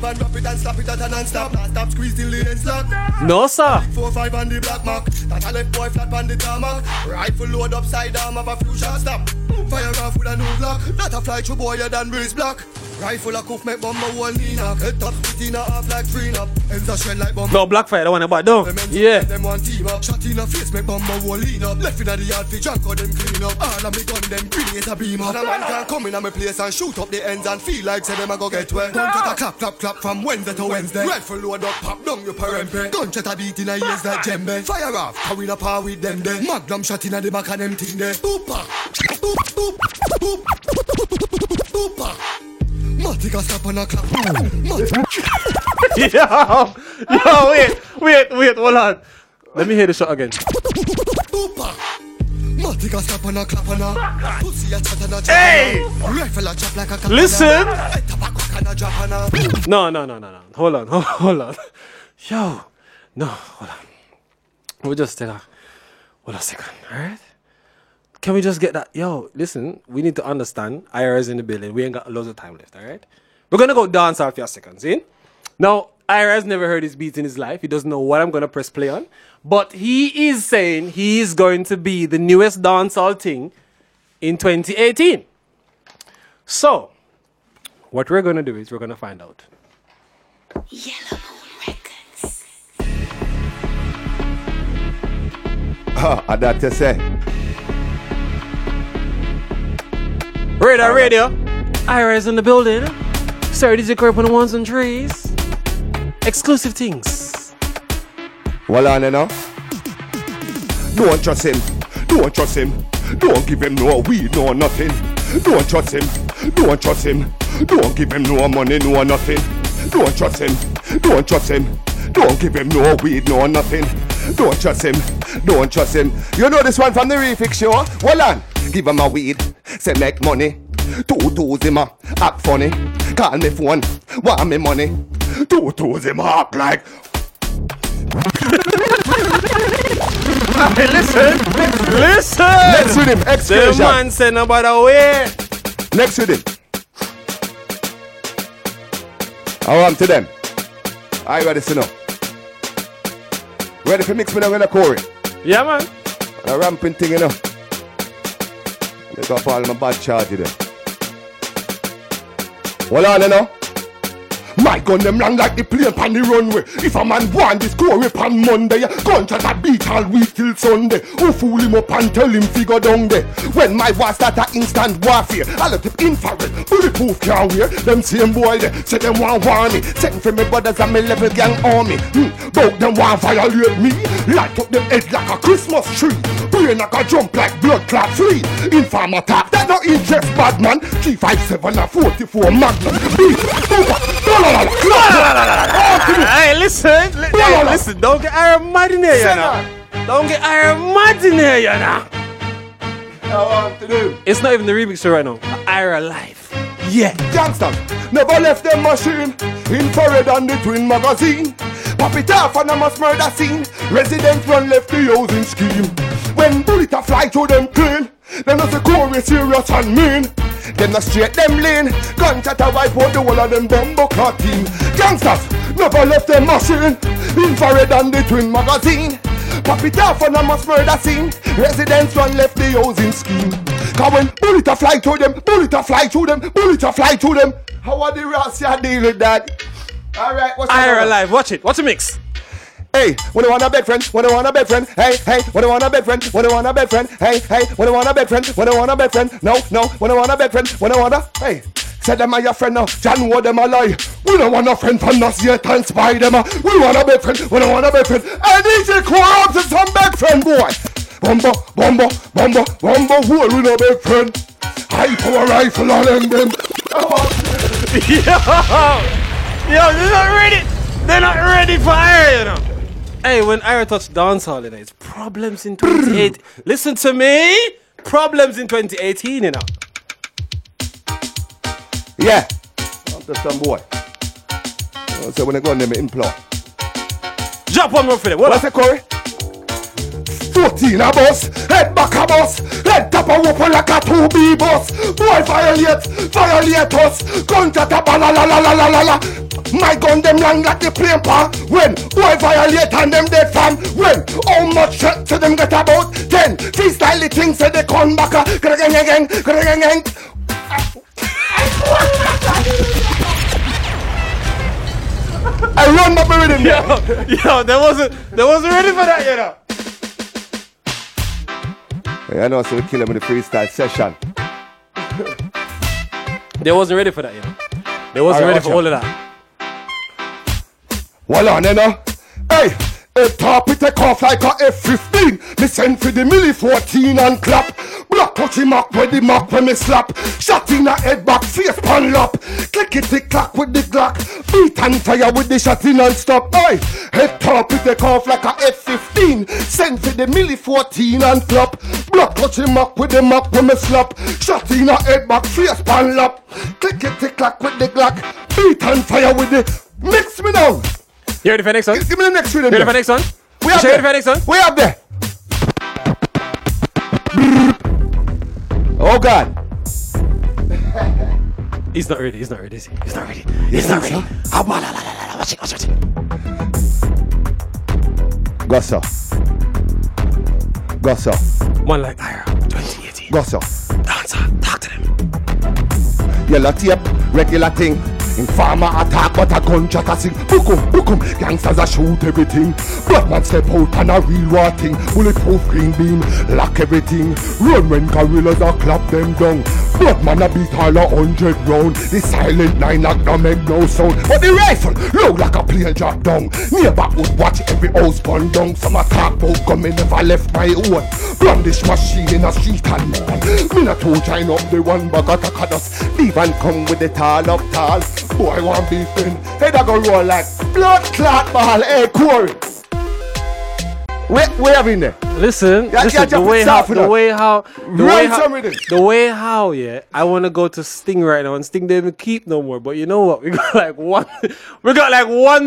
Put it and drop it and slap it at a non-stop. Non-stop squeeze till the end's locked. No, sir. 4-5 on the black mark. That a left boy flat on the tarmac. Rifle load upside down, have a few shots stop. Fire off with a new block. Not a fly through boy, you done breeze block. Rifle a cuff, make bumba one lean up. Head top split in a half like three up. Ends a shed like bumba. No, black fire, that one about down. Yeah. Them one team up. Shot in a face, make bumba one lean up. Left in a the yard, fi junk or them clean up. All of me gun, them bring it a beam up. Come in at my place and shoot up the ends and feel like say them a go get wet. Gun chat a clap, clap, clap from Wednesday to Wednesday. Rifle load up, pop down your parempe. Gun chat a beat in a ears like djembe. Fire off, carry the power with them there. Magnum shot in a the back of them thing there. Tupac, Tupac. Matika slap on a clap. Yo, wait, hold on. Let me hear the shot again. Tupac. Matika slap on a clap on a pussy a chat on a chat. Hey! Rifle a chop like a cat. Listen! No. Hold on. Yo. No, hold on. We'll just take a... Hold a second, alright? Can we just get that? Yo, listen. We need to understand. Ira's in the building. We ain't got loads of time left, alright? We're gonna go dance off your seconds, in? Now, Ira's never heard his beats in his life. He doesn't know what I'm gonna press play on. But he is saying he is going to be the newest dancehall thing in 2018. So, what we're going to do is we're going to find out. Yellow Moon Records. I got to say. Radar Radio. Ira's in the building. Sorry, DJ Corey on the ones and trees. Exclusive things. Well on you know. Don't trust him. Don't trust him. Don't give him no weed, no nothing. Don't trust him. Don't trust him. Don't give him no money, no nothing. Don't trust him. Don't trust him. Don't give him no weed, no nothing. Don't trust him. Don't trust him. You know this one from the Refix show? Well on. Give him a weed. Say make money. 2 2's him a act funny. Call me phone. Want me money. 2 2's him a act like. Hey, listen. Next with him, exclusion. The man said no by the way. Next with him. I want to them. I ready to know. Ready for mix with a Corey? Yeah, man. A ramping thing, you know. Make up all my bad charge, you know. Hold on, you know. Right gun them long like the plane pan the runway. If a man want this score up on Monday, gunshot a beat all week till Sunday. Who fool him up and tell him figure down there? When my war start a instant warfare, I let it infrared, bulletproof car wear. Them same boy there, say them want warn me. Send for me brothers and me level gang army. Bout them want violate me. Light up them head like a Christmas tree. Brain I can jump like blood clot free. Inform attack, that no interest bad man. 357 and 44 Magnum. Hey, listen, listen, don't get Ira mad in here, you know. Don't get Ira mad in here, you know. I want to do. It's not even the Refix show right now. Ira life. Yeah. Gangsters never left their machine. Infrared on the twin magazine. Pop it off on a mass murder scene. Residents run left the housing scheme. When bullets are fly to them clean, then there's a Corey serious and mean. Them not straight them lane. Gunshot a wipe out the whole of them bumbo clot team. Gangsters never left them machine. Infrared on the twin magazine. Pop it off on a mass murder scene. Residents run left the housing scheme. Cause when bullet a fly to them, bullet a fly to them, bullet a fly to them. How are the Rassia deal with that? Alright, what's Ira live, watch it, watch a mix. Hey, when I want a bed friend, when I want a bed friend, hey, hey, when I want a bed friend, when I want a bed friend, hey, hey, when I want a bed friend, when I want a bed friend, no, no, when I want a bed friend, when I want a, hey, say them are your friend now, John wore them a lie. We don't want a friend from us yet and spy them, we want a bed friend, we don't want a bed friend, and these are crabs and some bed friend, boy. Bumbo, bumbo, bumbo, bumbo, who are we no bed friend? High power rifle all in them. Yo, they're not ready. They're not ready for Ira, you know. Hey, when Ira touched dancehall, you know, it's problems in 2018. Listen to me. Problems in 2018, you know. Yeah. I'm just some boy. So when I go on them, I implore. Drop one more for them. What's it, Corey? 14 a bus, head back a bus, head tap a whopper like a 2B bus. Boy violate, violate us, gun to tap a la la la la la la la. My gun them long like the plane pan. When boy violate and them dead fam. When how much shit to them get about 10 freestyle the things so they come back a gang gang. I run my rhythm. Yo, there wasn't ready for that, you know. I know, so we kill him in the freestyle session. They wasn't ready for that, you know. They wasn't ready for all of that. Well on, you know. Hey, a top it take off like a F-15. Me send for the milli 14 and clap. Block out the mark when me slap. Shot in a head back, face pan lap. Click it, tick clack with the Glock. Beat and fire with the shot in and stop. Hey, head top it take off like a F-15. Send for the milli 14 and clap. Block out the mark when me slap. Shot in a head back, face pan lap. Click it, tick clack with the Glock. Beat and fire with the... Mix me now. You ready for the next one? Give me the next one. You ready for the next one? We up there. You ready for the next one? We up there. Oh God. He's not ready. He's not ready. He's not ready. Watch it. Gossa. One like Ira. 2018. Gossa. Dancer. Talk to them. Yellow tape. Regular thing. Informer attack, but a gunshot a sing. Book 'em, gangsters a shoot everything. Bloodman step out and a real war thing. Bulletproof green beam, lock everything. Run when gorillas a clap them down. Bloodman a beat all 100 round. The silent nine knock no make no sound. But the rifle, low like a plane drop down. Neighborhood watch every house burn down. Some attack bout gun, me never left my own. Brandish machine in a street and man. Me not to join up the one bag attack at us. Even come with the tall up tall. Boy, want beef in. Head a go roll like blood clot ball. Hey, Corey. Where have in there? Listen, the way how, yeah, I want to go to Sting right now, and Sting didn't even keep no more, but you know what? We got like one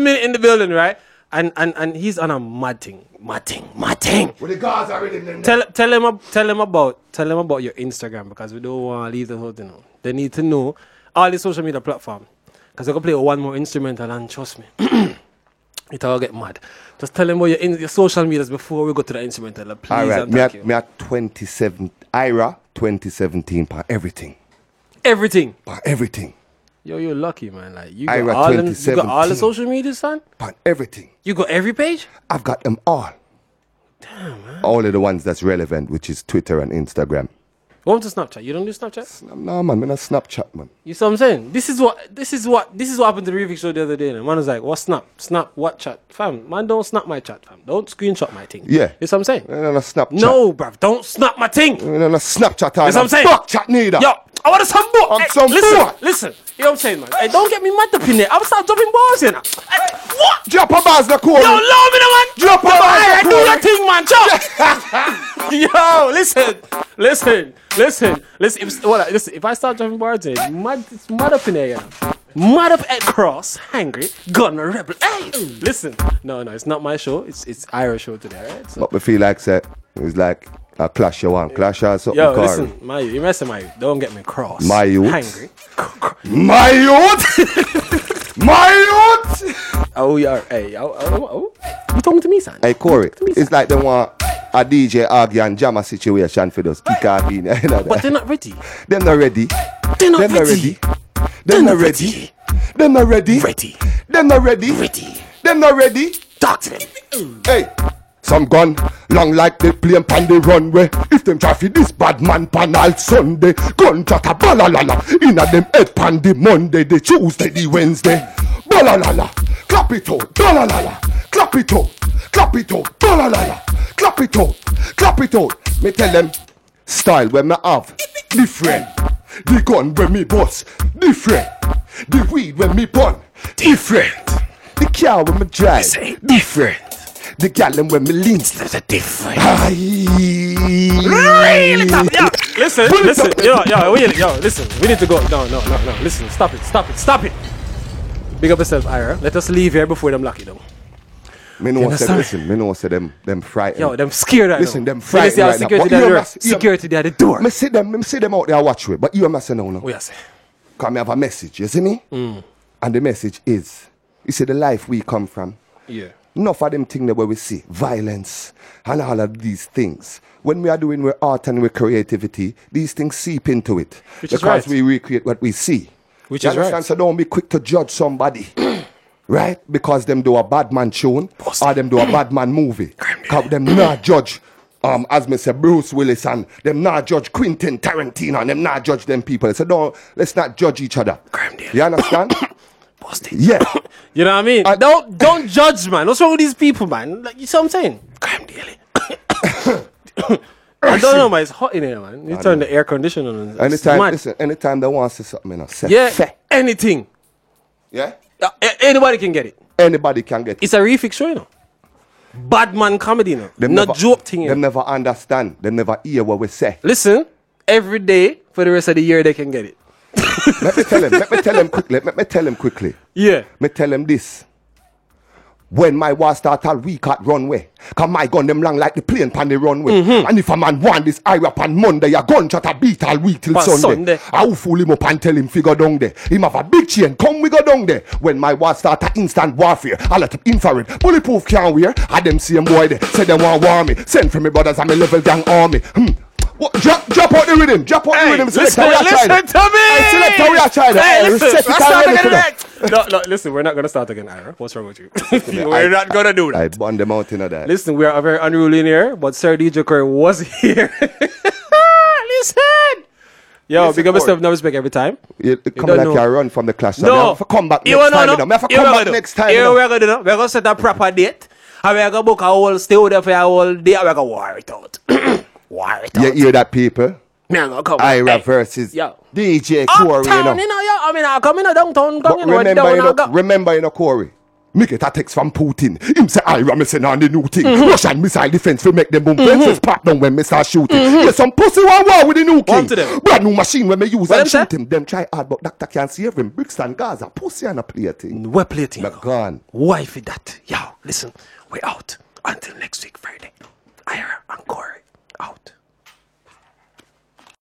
minute in the building, right? And he's on a matting. Well, the guards are reading them. Tell him about your Instagram, because we don't want to leave the whole thing out. They need to know all the social media platform. Because I can play one more instrumental and trust me, it all get mad. Just tell them what your social medias before we go to the instrumental. Please, all right, me at 27, Ira 2017 by everything. Yo, you're lucky, man. Like you got Ira all them, you got all the social media, son? On everything. You got every page? I've got them all. Damn, man. All of the ones that's relevant, which is Twitter and Instagram. What to Snapchat? You don't do Snapchat? No, man, we're not Snapchat, man. You see what I'm saying? This is what happened to the Refix show the other day. And man was like, "What Snap? Snap what chat, fam? Man, don't snap my chat, fam. Don't screenshot my thing." Yeah, you see what I'm saying? No, Snapchat. No, bruv, don't snap my thing. No, Snapchat. You see what I'm saying? Fuck chat neither. Yo, I want to some book. Hey, listen. You know what I'm saying, man? Hey, don't get me mad up in there. I'm start dropping bars in. Hey, what? Drop a bars, the cool. Yo, love me, the man. Drop a bars, the cool. Do your thing, man. Chop. Yo, listen. If I start dropping bars in, it's mad up in there, yeah. Mad up at cross, hangry, gunner, rebel. Hey, listen. No, it's not my show. It's Ira's show today, right? So. What we feel like, sir, it was like. Clash your one, clash your something. Yo, listen, my youth, you messing my youth. Don't get me cross. My youth. Hangry. My youth. My youth. Oh, yeah. Hey, you talking to me, son? Hey, Corey, it's like they want a DJ argue and jam a situation for those. But they're not ready. They're not ready. They're not ready. They're not ready. They're not ready. Ready. They're not ready. Ready. They're not ready. Talk to them. Hey. Some gun, long like they play pan the runway. If them traffic this bad man pan all Sunday. Gun chat a balalala. Inna them head pan the Monday, the Tuesday, the Wednesday. Balalala, clap it out, balalala. Clap it out, balalala. Clap it out, Me tell them, style where me have, different. The gun where me boss, different. The weed where me pun, different. The car where me drive, different. The gallon when me leans, there's a difference. Really top, yo. Listen, listen. We need to go. No. Listen, stop it. Big up yourself, Ira. Let us leave here before them lock it down. Me no one said, listen. Me no one said them frightened. Yo, them scared right now. Listen, them frightened right now. Security there at the door. Me see them out there watch way. But you am say no, no. We are say. Cause me have a message. You see me? Mm. And the message is, you see the life we come from. Yeah. Enough of them things where we see violence and all of these things. When we are doing with art and with creativity, these things seep into it. Which because is right. We recreate what we see. Which you is understand? Right. So don't be quick to judge somebody. Right? Because them do a bad man tune or them do a bad man movie. Because them not judge, as me say, Bruce Willis and them not judge Quentin Tarantino and them not judge them people. So don't, let's not judge each other. You understand? Yeah. You know what I mean? Don't judge, man. What's wrong with these people, man? Like, you see what I'm saying? Grime Daily. I don't know, man. It's hot in here, man. You turn the air conditioner on. Anytime they want to say something, I say. Yeah, anything. Yeah? Anybody can get it. It's a Refix show, you know. Bad man comedy, no. Not joke thing, you know. They never understand. They never hear what we say. Listen, every day for the rest of the year, they can get it. Let me tell him quickly. Yeah. Me tell him this. When my war start all week at runway, cause my gun them long like the plane pan the runway. Mm-hmm. And if a man want this Ira pan Monday, your gun shot a beat all week till Sunday. I will fool him up and tell him figure down there. Him have a big chain, come we go down there. When my war start a instant warfare, I let up infrared, bulletproof can't wear. I them same boy there, say they want war me. Send for me brothers and me level gang army. What? Drop out the rhythm. Drop out the rhythm. Listen to me. No, listen. We're not gonna start again, Ira. What's wrong with you? We're not gonna do that. I bond them out in a day. Listen, we are very unruly in here, but Sir DJ Corey was here. Listen. Yo, big up yourself. No respect every time. You come like you run from the clash. No, come back next time. We're gonna set a proper date, and we're gonna book a whole stay there for a whole day. We're gonna war it out. You hear that, people? Ira versus DJ Corey. Remember, you know, Corey. Me get a text from Putin. Him say, Ira, me send on the new thing. Mm-hmm. Russian missile defense will make them boom fences pop down when me start shooting. Mm-hmm. Yeah, some pussy want war with the new king. Brand new machine when me use and shoot him. Them try hard, but doctor can't save him. Bricks and Gaza, pussy and a plating. We're plating. Gone. Why for that? Yo, listen, we're out. Until next week, Friday. Ira and Corey. Out.